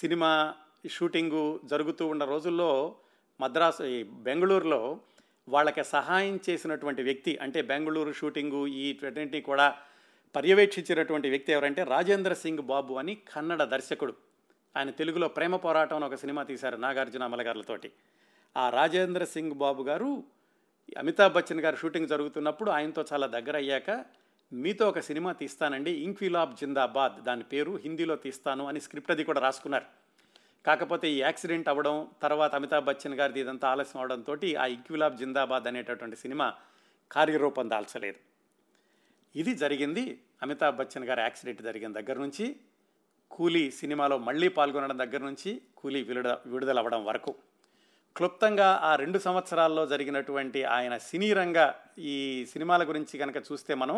సినిమా షూటింగు జరుగుతూ ఉన్న రోజుల్లో మద్రాసు బెంగళూరులో వాళ్ళకి సహాయం చేసినటువంటి వ్యక్తి, అంటే బెంగళూరు షూటింగు ఈ వీటన్నిటిని కూడా పర్యవేక్షించినటువంటి వ్యక్తి ఎవరంటే రాజేంద్ర సింగ్ బాబు అని కన్నడ దర్శకుడు. ఆయన తెలుగులో ప్రేమ పోరాటం అని ఒక సినిమా తీశారు నాగార్జున అమలగారులతోటి. ఆ రాజేంద్ర సింగ్ బాబు గారు అమితాబ్ బచ్చన్ గారు షూటింగ్ జరుగుతున్నప్పుడు ఆయనతో చాలా దగ్గర అయ్యాక, మీతో ఒక సినిమా తీస్తానండి, ఇంక్విలాబ్ జిందాబాద్ దాని పేరు, హిందీలో తీస్తాను అని స్క్రిప్ట్ అది కూడా రాసుకున్నారు. కాకపోతే ఈ యాక్సిడెంట్ అవ్వడం, తర్వాత అమితాబ్ బచ్చన్ గారిది ఇదంతా ఆలస్యం అవడంతో ఆ ఇంక్విలాబ్ జిందాబాద్ అనేటటువంటి సినిమా కార్యరూపం దాల్చలేదు. ఇది జరిగింది అమితాబ్ బచ్చన్ గారి యాక్సిడెంట్ జరిగిన దగ్గర నుంచి, కూలీ సినిమాలో మళ్ళీ పాల్గొనడం దగ్గర నుంచి కూలీ విడుదలవ్వడం వరకు. క్లుప్తంగా ఆ 2 సంవత్సరాల్లో జరిగినటువంటి ఆయన సినీ రంగ ఈ సినిమాల గురించి కనుక చూస్తే మనం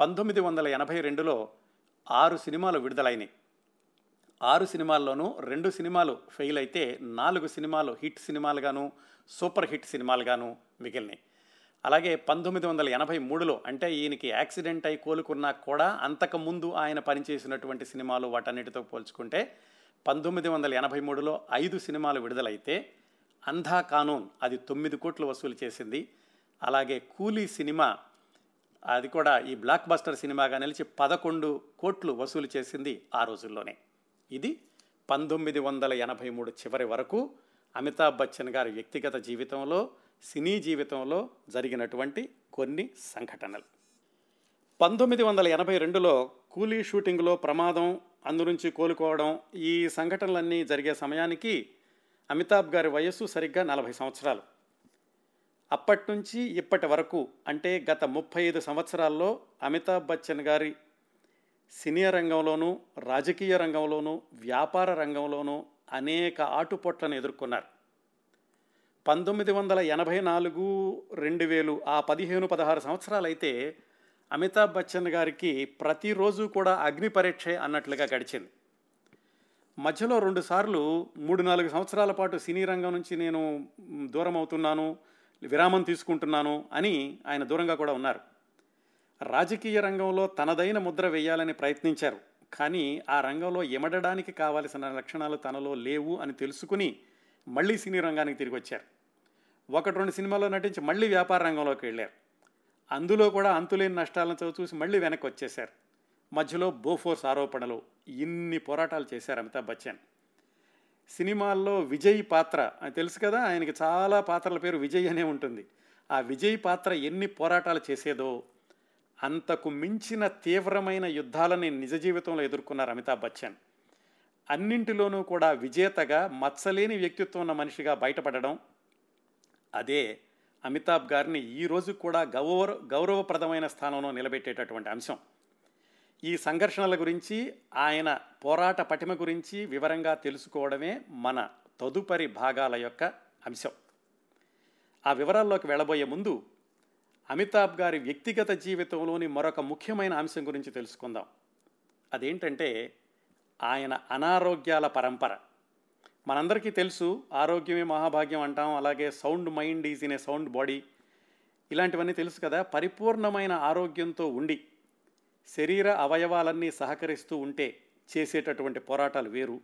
1982లో 6 సినిమాలు విడుదలైనవి. 6 సినిమాల్లోనూ 2 సినిమాలు ఫెయిల్ అయితే 4 సినిమాలు హిట్ సినిమాలుగాను సూపర్ హిట్ సినిమాలుగాను మిగిలినాయి. అలాగే 1983లో అంటే ఈయనకి యాక్సిడెంట్ అయి కోలుకున్నా కూడా అంతకుముందు ఆయన పనిచేసినటువంటి సినిమాలు వాటన్నిటితో పోల్చుకుంటే 1983లో 5 సినిమాలు విడుదలైతే అంధా కానూన్ అది 9 కోట్లు వసూలు చేసింది. అలాగే కూలీ సినిమా అది కూడా ఈ బ్లాక్ బస్టర్ సినిమాగా నిలిచి 11 కోట్లు వసూలు చేసింది ఆ రోజుల్లోనే. ఇది 1983 చివరి వరకు అమితాబ్ బచ్చన్ గారి వ్యక్తిగత జీవితంలో సినీ జీవితంలో జరిగినటువంటి కొన్ని సంఘటనలు. 1982లో కూలీ షూటింగ్లో ప్రమాదం, అందు నుంచి కోలుకోవడం, ఈ సంఘటనలన్నీ జరిగే సమయానికి అమితాబ్ గారి వయస్సు సరిగ్గా 40 సంవత్సరాలు. అప్పటి నుంచి ఇప్పటి వరకు అంటే గత 35 సంవత్సరాల్లో అమితాబ్ బచ్చన్ గారి సినీ రంగంలోనూ, రాజకీయ రంగంలోనూ, వ్యాపార రంగంలోనూ అనేక ఆటుపోట్లను ఎదుర్కొన్నారు. 1984 2000 ఆ 15-16 సంవత్సరాలు అయితే అమితాబ్ బచ్చన్ గారికి ప్రతిరోజు కూడా అగ్ని పరీక్షే అన్నట్లుగా గడిచింది. మధ్యలో 2 సార్లు 3-4 సంవత్సరాల పాటు సినీ రంగం నుంచి నేను దూరం అవుతున్నాను, విరామం తీసుకుంటున్నాను అని ఆయన దూరంగా కూడా ఉన్నారు. రాజకీయ రంగంలో తనదైన ముద్ర వేయాలని ప్రయత్నించారు. కానీ ఆ రంగంలో ఎమడడానికి కావలసిన లక్షణాలు తనలో లేవు అని తెలుసుకుని మళ్ళీ సినీ రంగానికి తిరిగి వచ్చారు. 1-2 సినిమాల్లో నటించి మళ్ళీ వ్యాపార రంగంలోకి వెళ్ళారు. అందులో కూడా అంతులేని నష్టాలను చూసి మళ్ళీ వెనక్కి వచ్చేశారు. మధ్యలో బోఫోర్స్ ఆరోపణలు, ఇన్ని పోరాటాలు చేశారు అమితాబ్ బచ్చన్. సినిమాల్లో విజయ్ పాత్ర తెలుసు కదా, ఆయనకి చాలా పాత్రల పేరు విజయ్ అనే ఉంటుంది. ఆ విజయ్ పాత్ర ఎన్ని పోరాటాలు చేసేదో అంతకు మించిన తీవ్రమైన యుద్ధాలని నిజ జీవితంలో ఎదుర్కొన్నారు అమితాబ్ బచ్చన్. అన్నింటిలోనూ కూడా విజేతగా, మచ్చలేని వ్యక్తిత్వం ఉన్న మనిషిగా బయటపడడం అదే అమితాబ్ గారిని ఈరోజు కూడా గౌరవప్రదమైన స్థానంలో నిలబెట్టేటటువంటి అంశం. ఈ సంఘర్షణల గురించి, ఆయన పోరాట పటిమ గురించి వివరంగా తెలుసుకోవడమే మన తదుపరి భాగాల యొక్క అంశం. ఆ వివరాల్లోకి వెళ్ళబోయే ముందు అమితాబ్ గారి వ్యక్తిగత జీవితంలోని మరొక ముఖ్యమైన అంశం గురించి తెలుసుకుందాం. అదేంటంటే ఆయన అనారోగ్యాల పరంపర. మనందరికీ తెలుసు ఆరోగ్యమే మహాభాగ్యం అంటాం, అలాగే sound mind is in a sound body, ఇలాంటివన్నీ తెలుసు కదా. పరిపూర్ణమైన ఆరోగ్యంతో ఉండి శరీర అవయవాలన్నీ సహకరిస్తూ ఉంటే చేసేటటువంటి పోరాటాలు వేరు.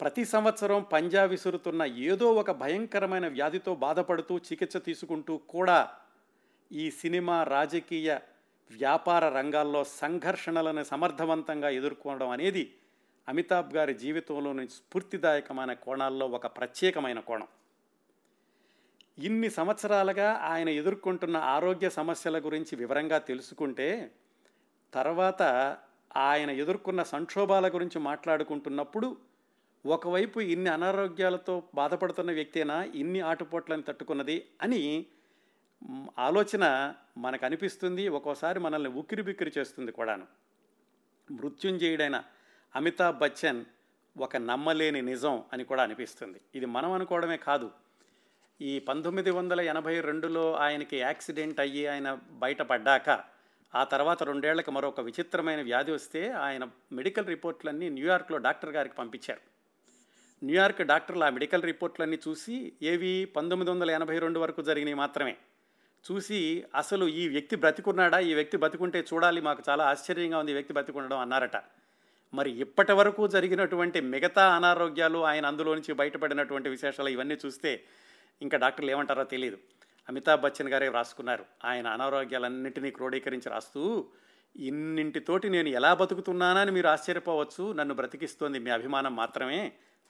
ప్రతి సంవత్సరం పంజా విసురుతున్న ఏదో ఒక భయంకరమైన వ్యాధితో బాధపడుతూ చికిత్స తీసుకుంటూ కూడా ఈ సినిమా, రాజకీయ, వ్యాపార రంగాల్లో సంఘర్షణలను సమర్థవంతంగా ఎదుర్కోవడం అనేది అమితాబ్ గారి జీవితంలోని స్ఫూర్తిదాయకమైన కోణాల్లో ఒక ప్రత్యేకమైన కోణం. ఇన్ని సంవత్సరాలుగా ఆయన ఎదుర్కొంటున్న ఆరోగ్య సమస్యల గురించి వివరంగా తెలుసుకుంటే తర్వాత ఆయన ఎదుర్కొన్న సంక్షోభాల గురించి మాట్లాడుకుంటున్నప్పుడు ఒకవైపు ఇన్ని అనారోగ్యాలతో బాధపడుతున్న వ్యక్తేనా ఇన్ని ఆటుపోట్లను తట్టుకున్నది అని ఆలోచన మనకు అనిపిస్తుంది. ఒక్కోసారి మనల్ని ఉక్కిరి బిక్కిరి చేస్తుంది కూడాను. మృత్యుంజయుడైన అమితాబ్ బచ్చన్ ఒక నమ్మలేని నిజం అని కూడా అనిపిస్తుంది. ఇది మనం అనుకోవడమే కాదు. ఈ 1982లో ఆయనకి యాక్సిడెంట్ అయ్యి ఆయన బయటపడ్డాక ఆ తర్వాత 2 ఏళ్లకు మరొక విచిత్రమైన వ్యాధి వస్తే ఆయన మెడికల్ రిపోర్ట్లన్నీ న్యూయార్క్లో డాక్టర్ గారికి పంపించారు. న్యూయార్క్ డాక్టర్లు ఆ మెడికల్ రిపోర్ట్లన్నీ చూసి, ఏవి 1982 వరకు జరిగినవి మాత్రమే చూసి, అసలు ఈ వ్యక్తి బ్రతికున్నాడా, ఈ వ్యక్తి బ్రతికుంటే చూడాలి, మాకు చాలా ఆశ్చర్యంగా ఉంది ఈ వ్యక్తి బ్రతికుండడం అన్నారట. మరి ఇప్పటి వరకు జరిగినటువంటి మిగతా అనారోగ్యాలు, ఆయన అందులో నుంచి బయటపడినటువంటి విశేషాలు ఇవన్నీ చూస్తే ఇంకా డాక్టర్లు ఏమంటారో తెలియదు. అమితాబ్ బచ్చన్ గారే రాసుకున్నారు ఆయన అనారోగ్యాలన్నింటినీ క్రోడీకరించి రాస్తూ, ఇన్నింటితోటి నేను ఎలా బతుకుతున్నానని మీరు ఆశ్చర్యపోవచ్చు, నన్ను బ్రతికిస్తోంది మీ అభిమానం మాత్రమే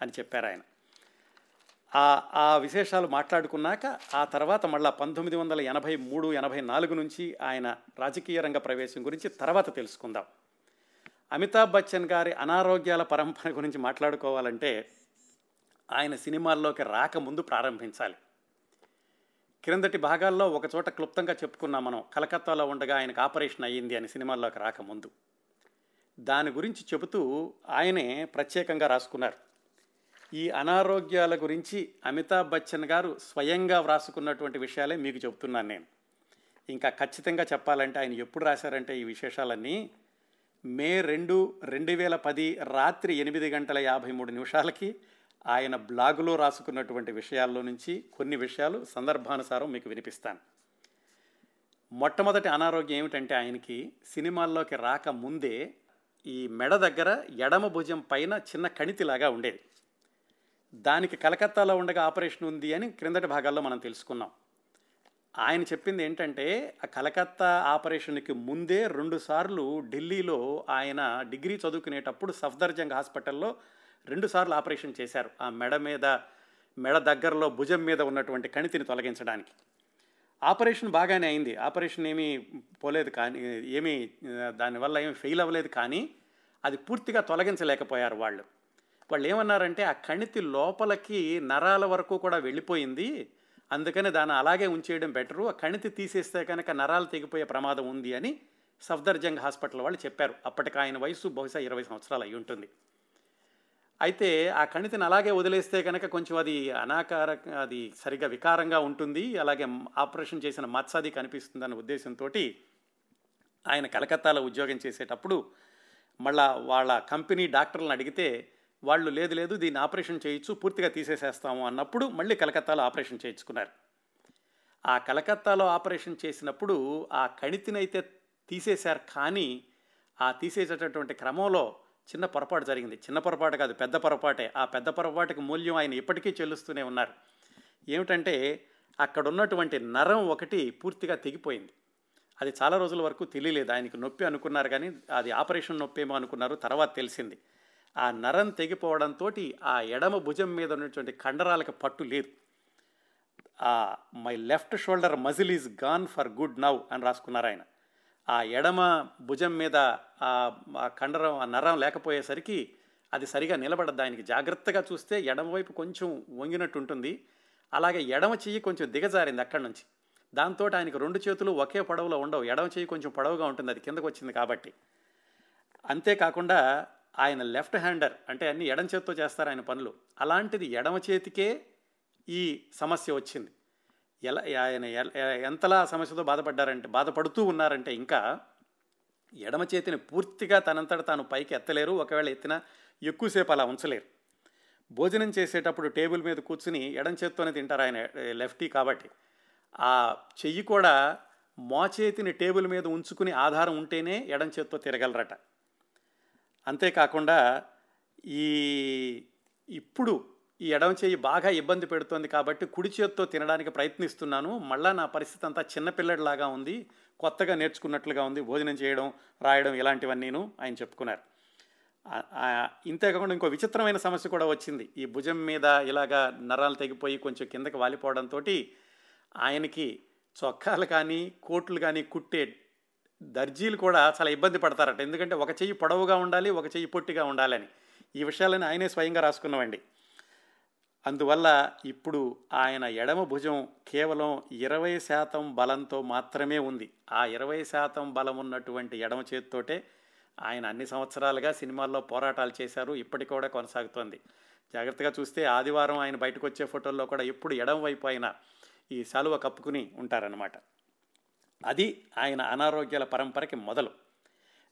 అని చెప్పారు ఆయన. ఆ విశేషాలు మాట్లాడుకున్నాక ఆ తర్వాత మళ్ళీ 1983-84 నుంచి ఆయన రాజకీయ రంగ ప్రవేశం గురించి తర్వాత తెలుసుకుందాం. అమితాబ్ బచ్చన్ గారి అనారోగ్యాల పరంపర గురించి మాట్లాడుకోవాలంటే ఆయన సినిమాల్లోకి రాకముందు ప్రారంభించాలి. క్రిందటి భాగాల్లో ఒకచోట క్లుప్తంగా చెప్పుకున్నాం మనం, కలకత్తాలో ఉండగా ఆయనకు ఆపరేషన్ అయ్యింది అని సినిమాల్లోకి రాకముందు. దాని గురించి చెబుతూ ఆయనే ప్రత్యేకంగా రాసుకున్నారు. ఈ అనారోగ్యాల గురించి అమితాబ్ బచ్చన్ గారు స్వయంగా వ్రాసుకున్నటువంటి విషయాలే మీకు చెబుతున్నాను నేను. ఇంకా ఖచ్చితంగా చెప్పాలంటే ఆయన ఎప్పుడు రాశారంటే ఈ విశేషాలన్నీ మే 2, 2010 రాత్రి 8:53 ఆయన బ్లాగులో రాసుకున్నటువంటి విషయాల్లో నుంచి కొన్ని విషయాలు సందర్భానుసారం మీకు వినిపిస్తాను. మొట్టమొదటి అనారోగ్యం ఏమిటంటే ఆయనకి సినిమాల్లోకి రాకముందే ఈ మెడ దగ్గర ఎడమ భుజం పైన చిన్న కణితిలాగా ఉండేది. దానికి కలకత్తాలో ఉండగా ఆపరేషన్ ఉంది అని క్రిందటి భాగాల్లో మనం తెలుసుకున్నాం. ఆయన చెప్పింది ఏంటంటే ఆ కలకత్తా ఆపరేషన్కి ముందే 2 సార్లు ఢిల్లీలో ఆయన డిగ్రీ చదువుకునేటప్పుడు సఫ్దర్జంగ్ హాస్పిటల్లో 2 సార్లు ఆపరేషన్ చేశారు. ఆ మెడ దగ్గరలో భుజం మీద ఉన్నటువంటి కణితిని తొలగించడానికి. ఆపరేషన్ బాగానే అయింది, ఆపరేషన్ ఏమీ పోలేదు, కానీ దానివల్ల ఏమీ ఫెయిల్ అవ్వలేదు, కానీ అది పూర్తిగా తొలగించలేకపోయారు. వాళ్ళు ఏమన్నారంటే ఆ కణితి లోపలికి నరాల వరకు కూడా వెళ్ళిపోయింది, అందుకని దాన్ని అలాగే ఉంచేయడం బెటరు, ఆ కణితి తీసేస్తే కనుక నరాలు తెగిపోయే ప్రమాదం ఉంది అని సఫ్దర్జంగ్ హాస్పిటల్ వాళ్ళు చెప్పారు. అప్పటికి ఆయన వయసు బహుశా 20 సంవత్సరాలు అయి ఉంటుంది. అయితే ఆ కణితిని అలాగే వదిలేస్తే కనుక కొంచెం అది సరిగా వికారంగా ఉంటుంది, అలాగే ఆపరేషన్ చేసిన మత్సాది కనిపిస్తుందన్న ఉద్దేశంతో ఆయన కలకత్తాలో ఉద్యోగం చేసేటప్పుడు మళ్ళా వాళ్ళ కంపెనీ డాక్టర్లను అడిగితే వాళ్ళు లేదు దీన్ని ఆపరేషన్ చేయొచ్చు, పూర్తిగా తీసేసేస్తాము అన్నప్పుడు మళ్ళీ కలకత్తాలో ఆపరేషన్ చేయించుకున్నారు. ఆ కలకత్తాలో ఆపరేషన్ చేసినప్పుడు ఆ కణితినైతే తీసేశారు, కానీ ఆ తీసేసేటటువంటి క్రమంలో చిన్న పొరపాటు జరిగింది. చిన్న పొరపాటు కాదు, పెద్ద పొరపాటే. ఆ పెద్ద పొరపాటుకి మూల్యం ఆయన ఇప్పటికీ చెల్లిస్తూనే ఉన్నారు. ఏమిటంటే అక్కడ ఉన్నటువంటి నరం ఒకటి పూర్తిగా తెగిపోయింది. అది చాలా రోజుల వరకు తెలియలేదు, ఆయనకి నొప్పి అనుకున్నారు, కానీ అది ఆపరేషన్ నొప్పి ఏమో అనుకున్నారు, తర్వాత తెలిసింది. ఆ నరం తెగిపోవడంతో ఆ ఎడమ భుజం మీద ఉన్నటువంటి కండరాలకు పట్టు లేదు. My left shoulder muscle is gone for good now అని రాసుకున్నారు ఆయన. ఆ ఎడమ భుజం మీద ఆ కండరం ఆ నరం లేకపోయేసరికి అది సరిగా నిలబడద్దు. ఆయనకి జాగ్రత్తగా చూస్తే ఎడమవైపు కొంచెం వంగినట్టు ఉంటుంది, అలాగే ఎడమ చెయ్యి కొంచెం దిగజారింది అక్కడి నుంచి. దాంతో ఆయనకి 2 చేతులు ఒకే పొడవులో ఉండవు, ఎడమ చెయ్యి కొంచెం పొడవుగా ఉంటుంది, అది కిందకు వచ్చింది కాబట్టి. అంతేకాకుండా ఆయన లెఫ్ట్ హ్యాండర్, అంటే అన్ని ఎడమ చేతితో చేస్తారు ఆయన పనులు, అలాంటిది ఎడమ చేతికే ఈ సమస్య వచ్చింది. ఆయన ఎంతలా సమస్యతో బాధపడుతూ ఉన్నారంటే ఇంకా ఎడమ చేతిని పూర్తిగా తనంతట తాను పైకి ఎత్తలేరు, ఒకవేళ ఎత్తినా ఎక్కువసేపు అలా ఉంచలేరు. భోజనం చేసేటప్పుడు టేబుల్ మీద కూర్చుని ఎడమ చేతితోనే తింటారు ఆయన, లెఫ్టీ కాబట్టి. ఆ చెయ్యి కూడా మోచేతిని టేబుల్ మీద ఉంచుకుని ఆధారం ఉంటేనే ఎడమ చేతితో తిరగలరట. అంతేకాకుండా ఇప్పుడు ఈ ఎడమ చేయి బాగా ఇబ్బంది పెడుతోంది కాబట్టి కుడి చేతితో తినడానికి ప్రయత్నిస్తున్నాను, మళ్ళీ నా పరిస్థితి అంతా చిన్నపిల్లడిలాగా ఉంది, కొత్తగా నేర్చుకున్నట్లుగా ఉంది, భోజనం చేయడం, రాయడం ఇలాంటివన్నీను ఆయన చెప్పుకున్నారు. ఇంతేకాకుండా ఇంకో విచిత్రమైన సమస్య కూడా వచ్చింది. ఈ భుజం మీద ఇలాగా నరాలు తెగిపోయి కొంచెం కిందకి వాలిపోవడంతో ఆయనకి చొక్కాలు కానీ కోట్లు కానీ కుట్టే దర్జీలు కూడా చాలా ఇబ్బంది పడతారట, ఎందుకంటే ఒక చెయ్యి పొడవుగా ఉండాలి, ఒక చెయ్యి పొట్టిగా ఉండాలని. ఈ విషయాలను ఆయనే స్వయంగా రాసుకున్నామండి. అందువల్ల ఇప్పుడు ఆయన ఎడమ భుజం కేవలం 20% బలంతో మాత్రమే ఉంది. ఆ 20% బలం ఉన్నటువంటి ఎడమ చేతితోటే ఆయన అన్ని సంవత్సరాలుగా సినిమాల్లో పోరాటాలు చేశారు, ఇప్పటికి కూడా కొనసాగుతోంది. జాగ్రత్తగా చూస్తే ఆదివారం ఆయన బయటకు వచ్చే ఫోటోల్లో కూడా ఎప్పుడు ఎడమ వైపు ఆయన ఈ శాలువ కప్పుకుని ఉంటారన్నమాట. అది ఆయన అనారోగ్యాల పరంపరకి మొదలు.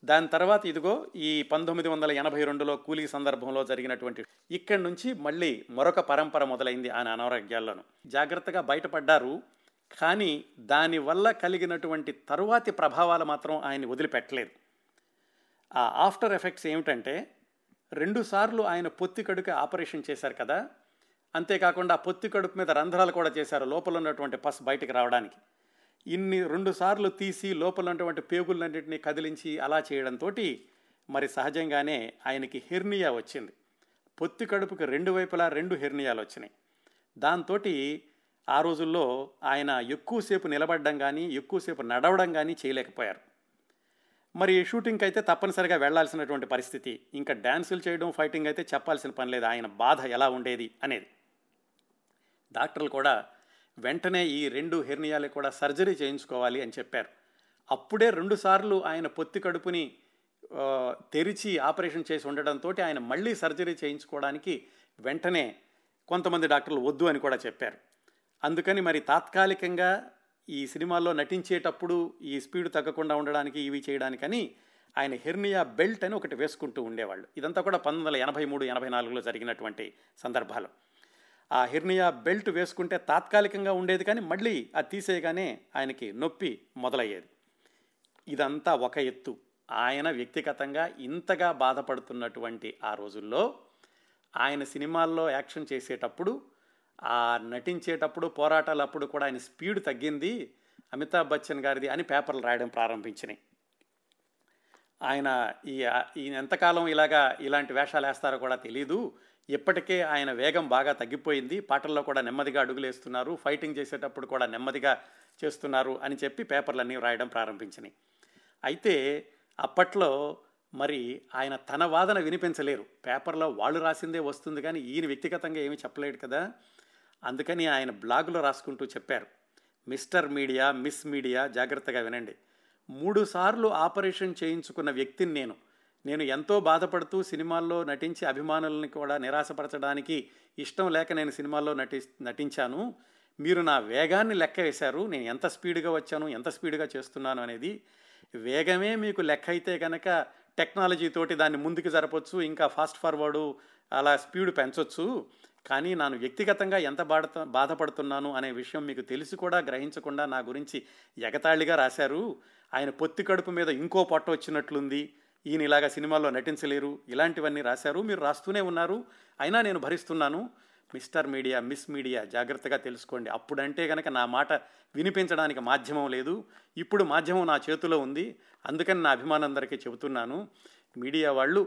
దాని తర్వాత ఇదిగో ఈ 1982లో కూలీ సందర్భంలో జరిగినటువంటి ఇక్కడి నుంచి మళ్ళీ మరొక పరంపర మొదలైంది ఆయన అనారోగ్యాల్లోనూ. జాగ్రత్తగా బయటపడ్డారు, కానీ దానివల్ల కలిగినటువంటి తరువాతి ప్రభావాలు మాత్రం ఆయన్ని వదిలిపెట్టలేదు. ఆ ఆఫ్టర్ ఎఫెక్ట్స్ ఏమిటంటే 2 సార్లు ఆయన పొత్తి కడుపు ఆపరేషన్ చేశారు కదా, అంతేకాకుండా ఆ పొత్తి కడుపు మీద రంధ్రాలు కూడా చేశారు లోపల ఉన్నటువంటి పస్ బయటకు రావడానికి. 2 సార్లు తీసి లోపల ఉన్నటువంటి పేగులన్నింటినీ కదిలించి అలా చేయడంతో మరి సహజంగానే ఆయనకి హెర్నియా వచ్చింది. పొత్తి కడుపుకి 2 వైపులా 2 హెర్నియాలు వచ్చినాయి. దాంతో ఆ రోజుల్లో ఆయన ఎక్కువసేపు నిలబడడం కానీ ఎక్కువసేపు నడవడం కానీ చేయలేకపోయారు. మరి షూటింగ్కి అయితే తప్పనిసరిగా వెళ్లాల్సినటువంటి పరిస్థితి, ఇంకా డ్యాన్సులు చేయడం, ఫైటింగ్ అయితే చెప్పాల్సిన పని లేదు, ఆయన బాధ ఎలా ఉండేది అనేది. డాక్టర్లు కూడా వెంటనే ఈ 2 హెర్నియాలు కూడా సర్జరీ చేయించుకోవాలి అని చెప్పారు. అప్పుడే 2 సార్లు ఆయన పొత్తి కడుపుని తెరిచి ఆపరేషన్ చేసి ఉండడంతో ఆయన మళ్ళీ సర్జరీ చేయించుకోవడానికి వెంటనే కొంతమంది డాక్టర్లు వద్దు అని కూడా చెప్పారు. అందుకని మరి తాత్కాలికంగా ఈ సినిమాల్లో నటించేటప్పుడు ఈ స్పీడ్ తగ్గకుండా ఉండడానికి ఇవి చేయడానికని ఆయన హెర్నియా బెల్ట్ అని ఒకటి వేసుకుంటూ ఉండేవాళ్ళు. ఇదంతా కూడా 1983-84 జరిగినటువంటి సందర్భాలు. ఆ హెర్నియా బెల్ట్ వేసుకుంటే తాత్కాలికంగా ఉండేది, కానీ మళ్ళీ అది తీసేయగానే ఆయనకి నొప్పి మొదలయ్యేది. ఇదంతా ఒక ఎత్తు. ఆయన వ్యక్తిగతంగా ఇంతగా బాధపడుతున్నటువంటి ఆ రోజుల్లో ఆయన సినిమాల్లో యాక్షన్ చేసేటప్పుడు, ఆ నటించేటప్పుడు, పోరాటాలప్పుడు కూడా ఆయన స్పీడ్ తగ్గింది అమితాబ్ బచ్చన్ గారిది అని పేపర్లు రాయడం ప్రారంభించినాయి. ఈయన ఎంతకాలం ఇలాంటి వేషాలు వేస్తారో కూడా తెలీదు, ఇప్పటికే ఆయన వేగం బాగా తగ్గిపోయింది, పాటల్లో కూడా నెమ్మదిగా అడుగులేస్తున్నారు, ఫైటింగ్ చేసేటప్పుడు కూడా నెమ్మదిగా చేస్తున్నారు అని చెప్పి పేపర్లన్నీ రాయడం ప్రారంభించినాయి. అయితే అప్పట్లో మరి ఆయన తన వాదన వినిపించలేరు, పేపర్లో వాళ్ళు రాసిందే వస్తుంది, కానీ ఈయన వ్యక్తిగతంగా ఏమీ చెప్పలేడు కదా. అందుకని ఆయన బ్లాగులో రాసుకుంటూ చెప్పారు, మిస్టర్ మీడియా, మిస్ మీడియా, జాగ్రత్తగా వినండి. 3 సార్లు ఆపరేషన్ చేయించుకున్న వ్యక్తిని నేను ఎంతో బాధపడుతూ సినిమాల్లో నటించి అభిమానులను కూడా నిరాశపరచడానికి ఇష్టం లేక నేను సినిమాల్లో నటించాను. మీరు నా వేగాన్ని లెక్క వేశారు, నేను ఎంత స్పీడ్గా వచ్చాను, ఎంత స్పీడ్గా చేస్తున్నాను అనేది. వేగమే మీకు లెక్క అయితే కనుక టెక్నాలజీతోటి దాన్ని ముందుకు జరపచ్చు, ఇంకా ఫాస్ట్ ఫార్వర్డు అలా స్పీడ్ పెంచవచ్చు, కానీ నేను వ్యక్తిగతంగా ఎంత బాధపడుతున్నాను అనే విషయం మీకు తెలిసి కూడా గ్రహించకుండా నా గురించి ఎగతాళిగా రాశారు. ఆయన పొత్తి కడుపు మీద ఇంకో పొట్ట వచ్చినట్లుంది, ఈయన ఇలాగా సినిమాల్లో నటించలేరు, ఇలాంటివన్నీ రాశారు. మీరు రాస్తూనే ఉన్నారు, అయినా నేను భరిస్తున్నాను. మిస్టర్ మీడియా, మిస్ మీడియా, జాగ్రత్తగా తెలుసుకోండి. అప్పుడంటే కనుక నా మాట వినిపించడానికి మాధ్యమం లేదు, ఇప్పుడు మాధ్యమం నా చేతిలో ఉంది. అందుకని నా అభిమానులందరికీ చెబుతున్నాను, మీడియా వాళ్ళు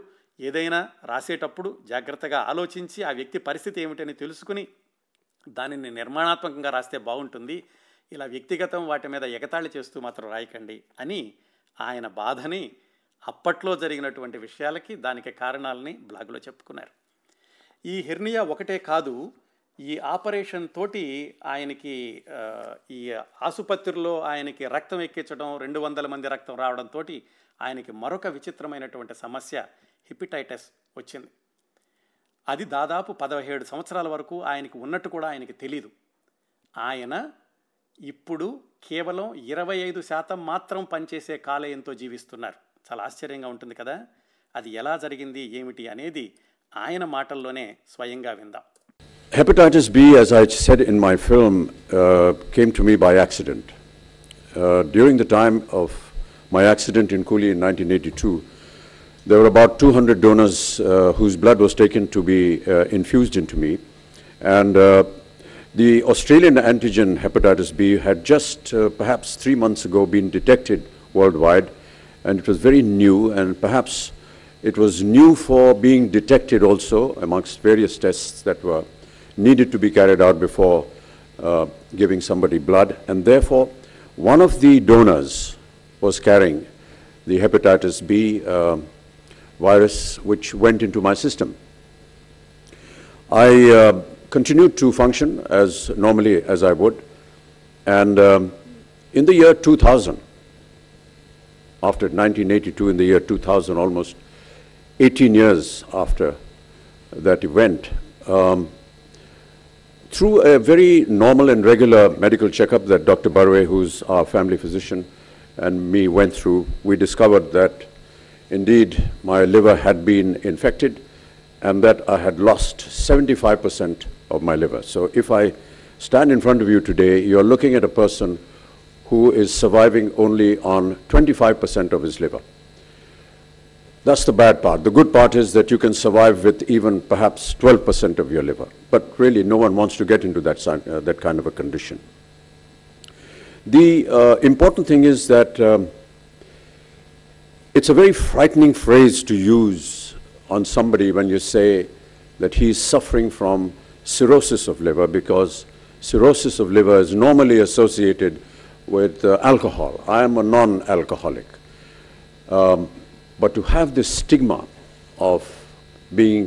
ఏదైనా రాసేటప్పుడు జాగ్రత్తగా ఆలోచించి ఆ వ్యక్తి పరిస్థితి ఏమిటని తెలుసుకుని దానిని నిర్మాణాత్మకంగా రాస్తే బాగుంటుంది. ఇలా వ్యక్తిగతం వాటి మీద ఎగతాళి చేస్తూ మాత్రం రాయకండి అని ఆయన బాధని, అప్పట్లో జరిగినటువంటి విషయాలకి దానికి కారణాలని బ్లాగులో చెప్పుకున్నారు. ఈ హెర్నియా ఒకటే కాదు, ఈ ఆపరేషన్ తోటి ఆయనకి ఈ ఆసుపత్రిలో ఆయనకి రక్తం ఎక్కించడం, 200 మంది రక్తం రావడంతో ఆయనకి మరొక విచిత్రమైనటువంటి సమస్య హెపటైటిస్ వచ్చింది. అది దాదాపు 17 సంవత్సరాల వరకు ఆయనకి ఉన్నట్టు కూడా ఆయనకి తెలీదు. ఆయన ఇప్పుడు కేవలం 25% మాత్రం పనిచేసే కాలేయంతో జీవిస్తున్నారు. చాలా ఆశ్చర్యంగా ఉంటుంది కదా. అది ఎలా జరిగింది ఏమిటి అనేది ఆయన మాటల్లోనే స్వయంగా విందాం. Hepatitis B, as I said in my film, came to me by accident. During the time of my accident in Coolie in 1982, there were about 200 donors whose blood was taken to be infused into me, and the Australian antigen hepatitis B had just perhaps 3 months ago been detected worldwide. And it was very new, and perhaps it was new for being detected also amongst various tests that were needed to be carried out before giving somebody blood. And therefore, one of the donors was carrying the hepatitis B virus, which went into my system. I continued to function as normally as I would. And in the year 2000, after 1982, in the year 2000, almost 18 years after that event, through a very normal and regular medical checkup that Dr. Barwe, who's our family physician, and me went through, we discovered that indeed my liver had been infected and that I had lost 75% of my liver. So if I stand in front of you today, you're looking at a person who is surviving only on 25% of his liver. That's the bad part. The good part is that you can survive with even perhaps 12% of your liver. But really, no one wants to get into that kind of a condition. The important thing is that it's a very frightening phrase to use on somebody when you say that he's suffering from cirrhosis of liver, because cirrhosis of liver is normally associated with alcohol. I am a non-alcoholic. But to have this stigma of being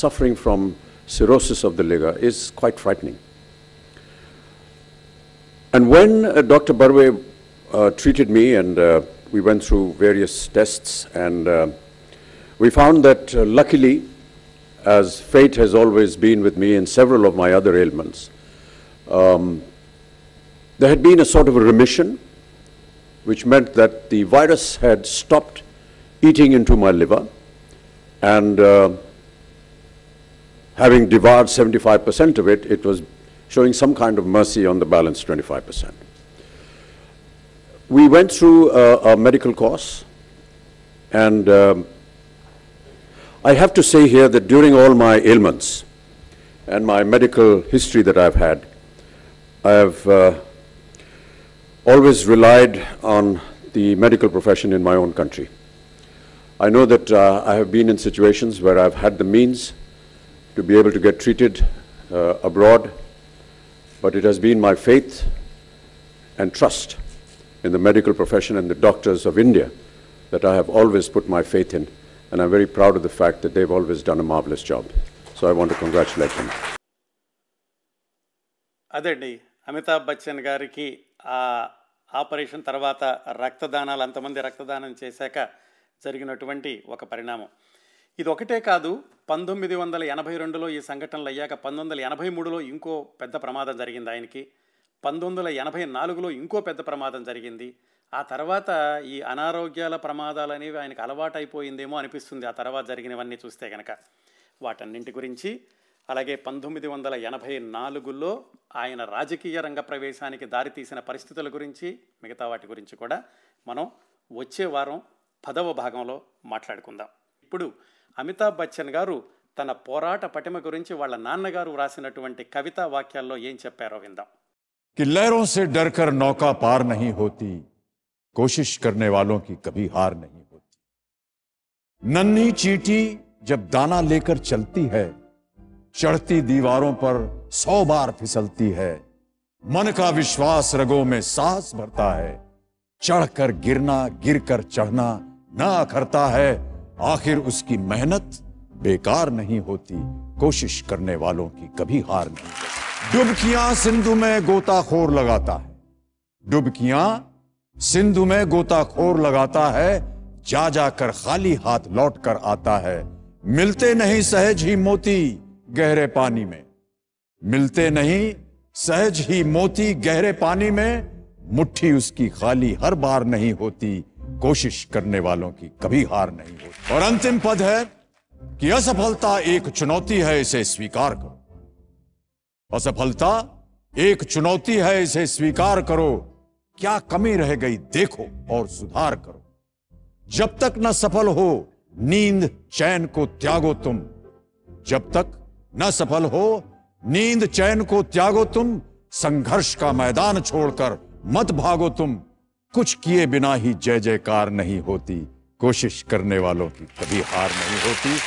suffering from cirrhosis of the liver is quite frightening. And when Dr. Barwe treated me, and we went through various tests, and we found that luckily, as fate has always been with me in several of my other ailments, there had been a sort of a remission which meant that the virus had stopped eating into my liver and having devoured 75% of it, it was showing some kind of mercy on the balance 25%. We went through a medical course, and I have to say here that during all my ailments and my medical history that I've had, I have always relied on the medical profession in my own country. I know that I have been in situations where I've had the means to be able to get treated abroad, but it has been my faith and trust in the medical profession and the doctors of India that I have always put my faith in, and I'm very proud of the fact that they've always done a marvelous job. So I want to congratulate them. అదండి అమితాబ్ బచ్చన్ గారికి ఆ operation తర్వాత రక్తదానాలు, అంతమంది రక్తదానం చేశాక జరిగినటువంటి ఒక పరిణామం. ఇది ఒకటే కాదు, 1982లో ఈ సంఘటనలు అయ్యాక 1983లో ఇంకో పెద్ద ప్రమాదం జరిగింది ఆయనకి, 1984లో ఇంకో పెద్ద ప్రమాదం జరిగింది. ఆ తర్వాత ఈ అనారోగ్యాల ప్రమాదాలు అనేవి ఆయనకు అలవాటైపోయిందేమో అనిపిస్తుంది ఆ తర్వాత జరిగినవన్నీ చూస్తే కనుక. వాటన్నింటి గురించి, అలాగే 1984లో ఆయన రాజకీయ రంగ ప్రవేశానికి దారితీసిన పరిస్థితుల గురించి, మిగతా వాటి గురించి కూడా మనం వచ్చే వారం 10వ భాగంలో మాట్లాడుకుందాం. ఇప్పుడు అమితాబ్ బచ్చన్ గారు తన పోరాట పటిమ గురించి వాళ్ళ నాన్నగారు వ్రాసినటువంటి కవితా వాక్యాల్లో ఏం చెప్పారో విందాం. कि लहरों से डरकर नौका पार नहीं होती, कोशिश करने वालों की कभी हार नहीं होती। नन्ही चींटी जब दाना लेकर चलती है, चढ़ती दीवारों पर 100 बार फिसलती है। मन का विश्वास रगों में साहस भरता है, चढ़कर गिरना, गिरकर चढ़ना ना अखरता है। आखिर उसकी मेहनत बेकार नहीं होती, कोशिश करने वालों की कभी हार नहीं होती। डुबकियां सिंधु में गोताखोर लगाता है, डुबकियां सिंधु में गोताखोर लगाता है। जा जाकर खाली हाथ लौट कर आता है। मिलते नहीं सहज ही मोती गहरे पानी में, मिलते नहीं सहज ही मोती गहरे पानी में। मुट्ठी उसकी खाली हर बार नहीं होती, कोशिश करने वालों की कभी हार नहीं होती। और अंतिम पद है कि असफलता एक चुनौती है, इसे स्वीकार करो। असफलता एक चुनौती है, इसे स्वीकार करो। क्या कमी रह गई देखो और सुधार करो। जब तक न सफल हो नींद चैन को त्यागो तुम, जब तक न सफल हो नींद चैन को त्यागो तुम। संघर्ष का मैदान छोड़कर मत भागो तुम, कुछ किए बिना ही जय जयकार नहीं होती, कोशिश करने वालों की कभी हार नहीं होती।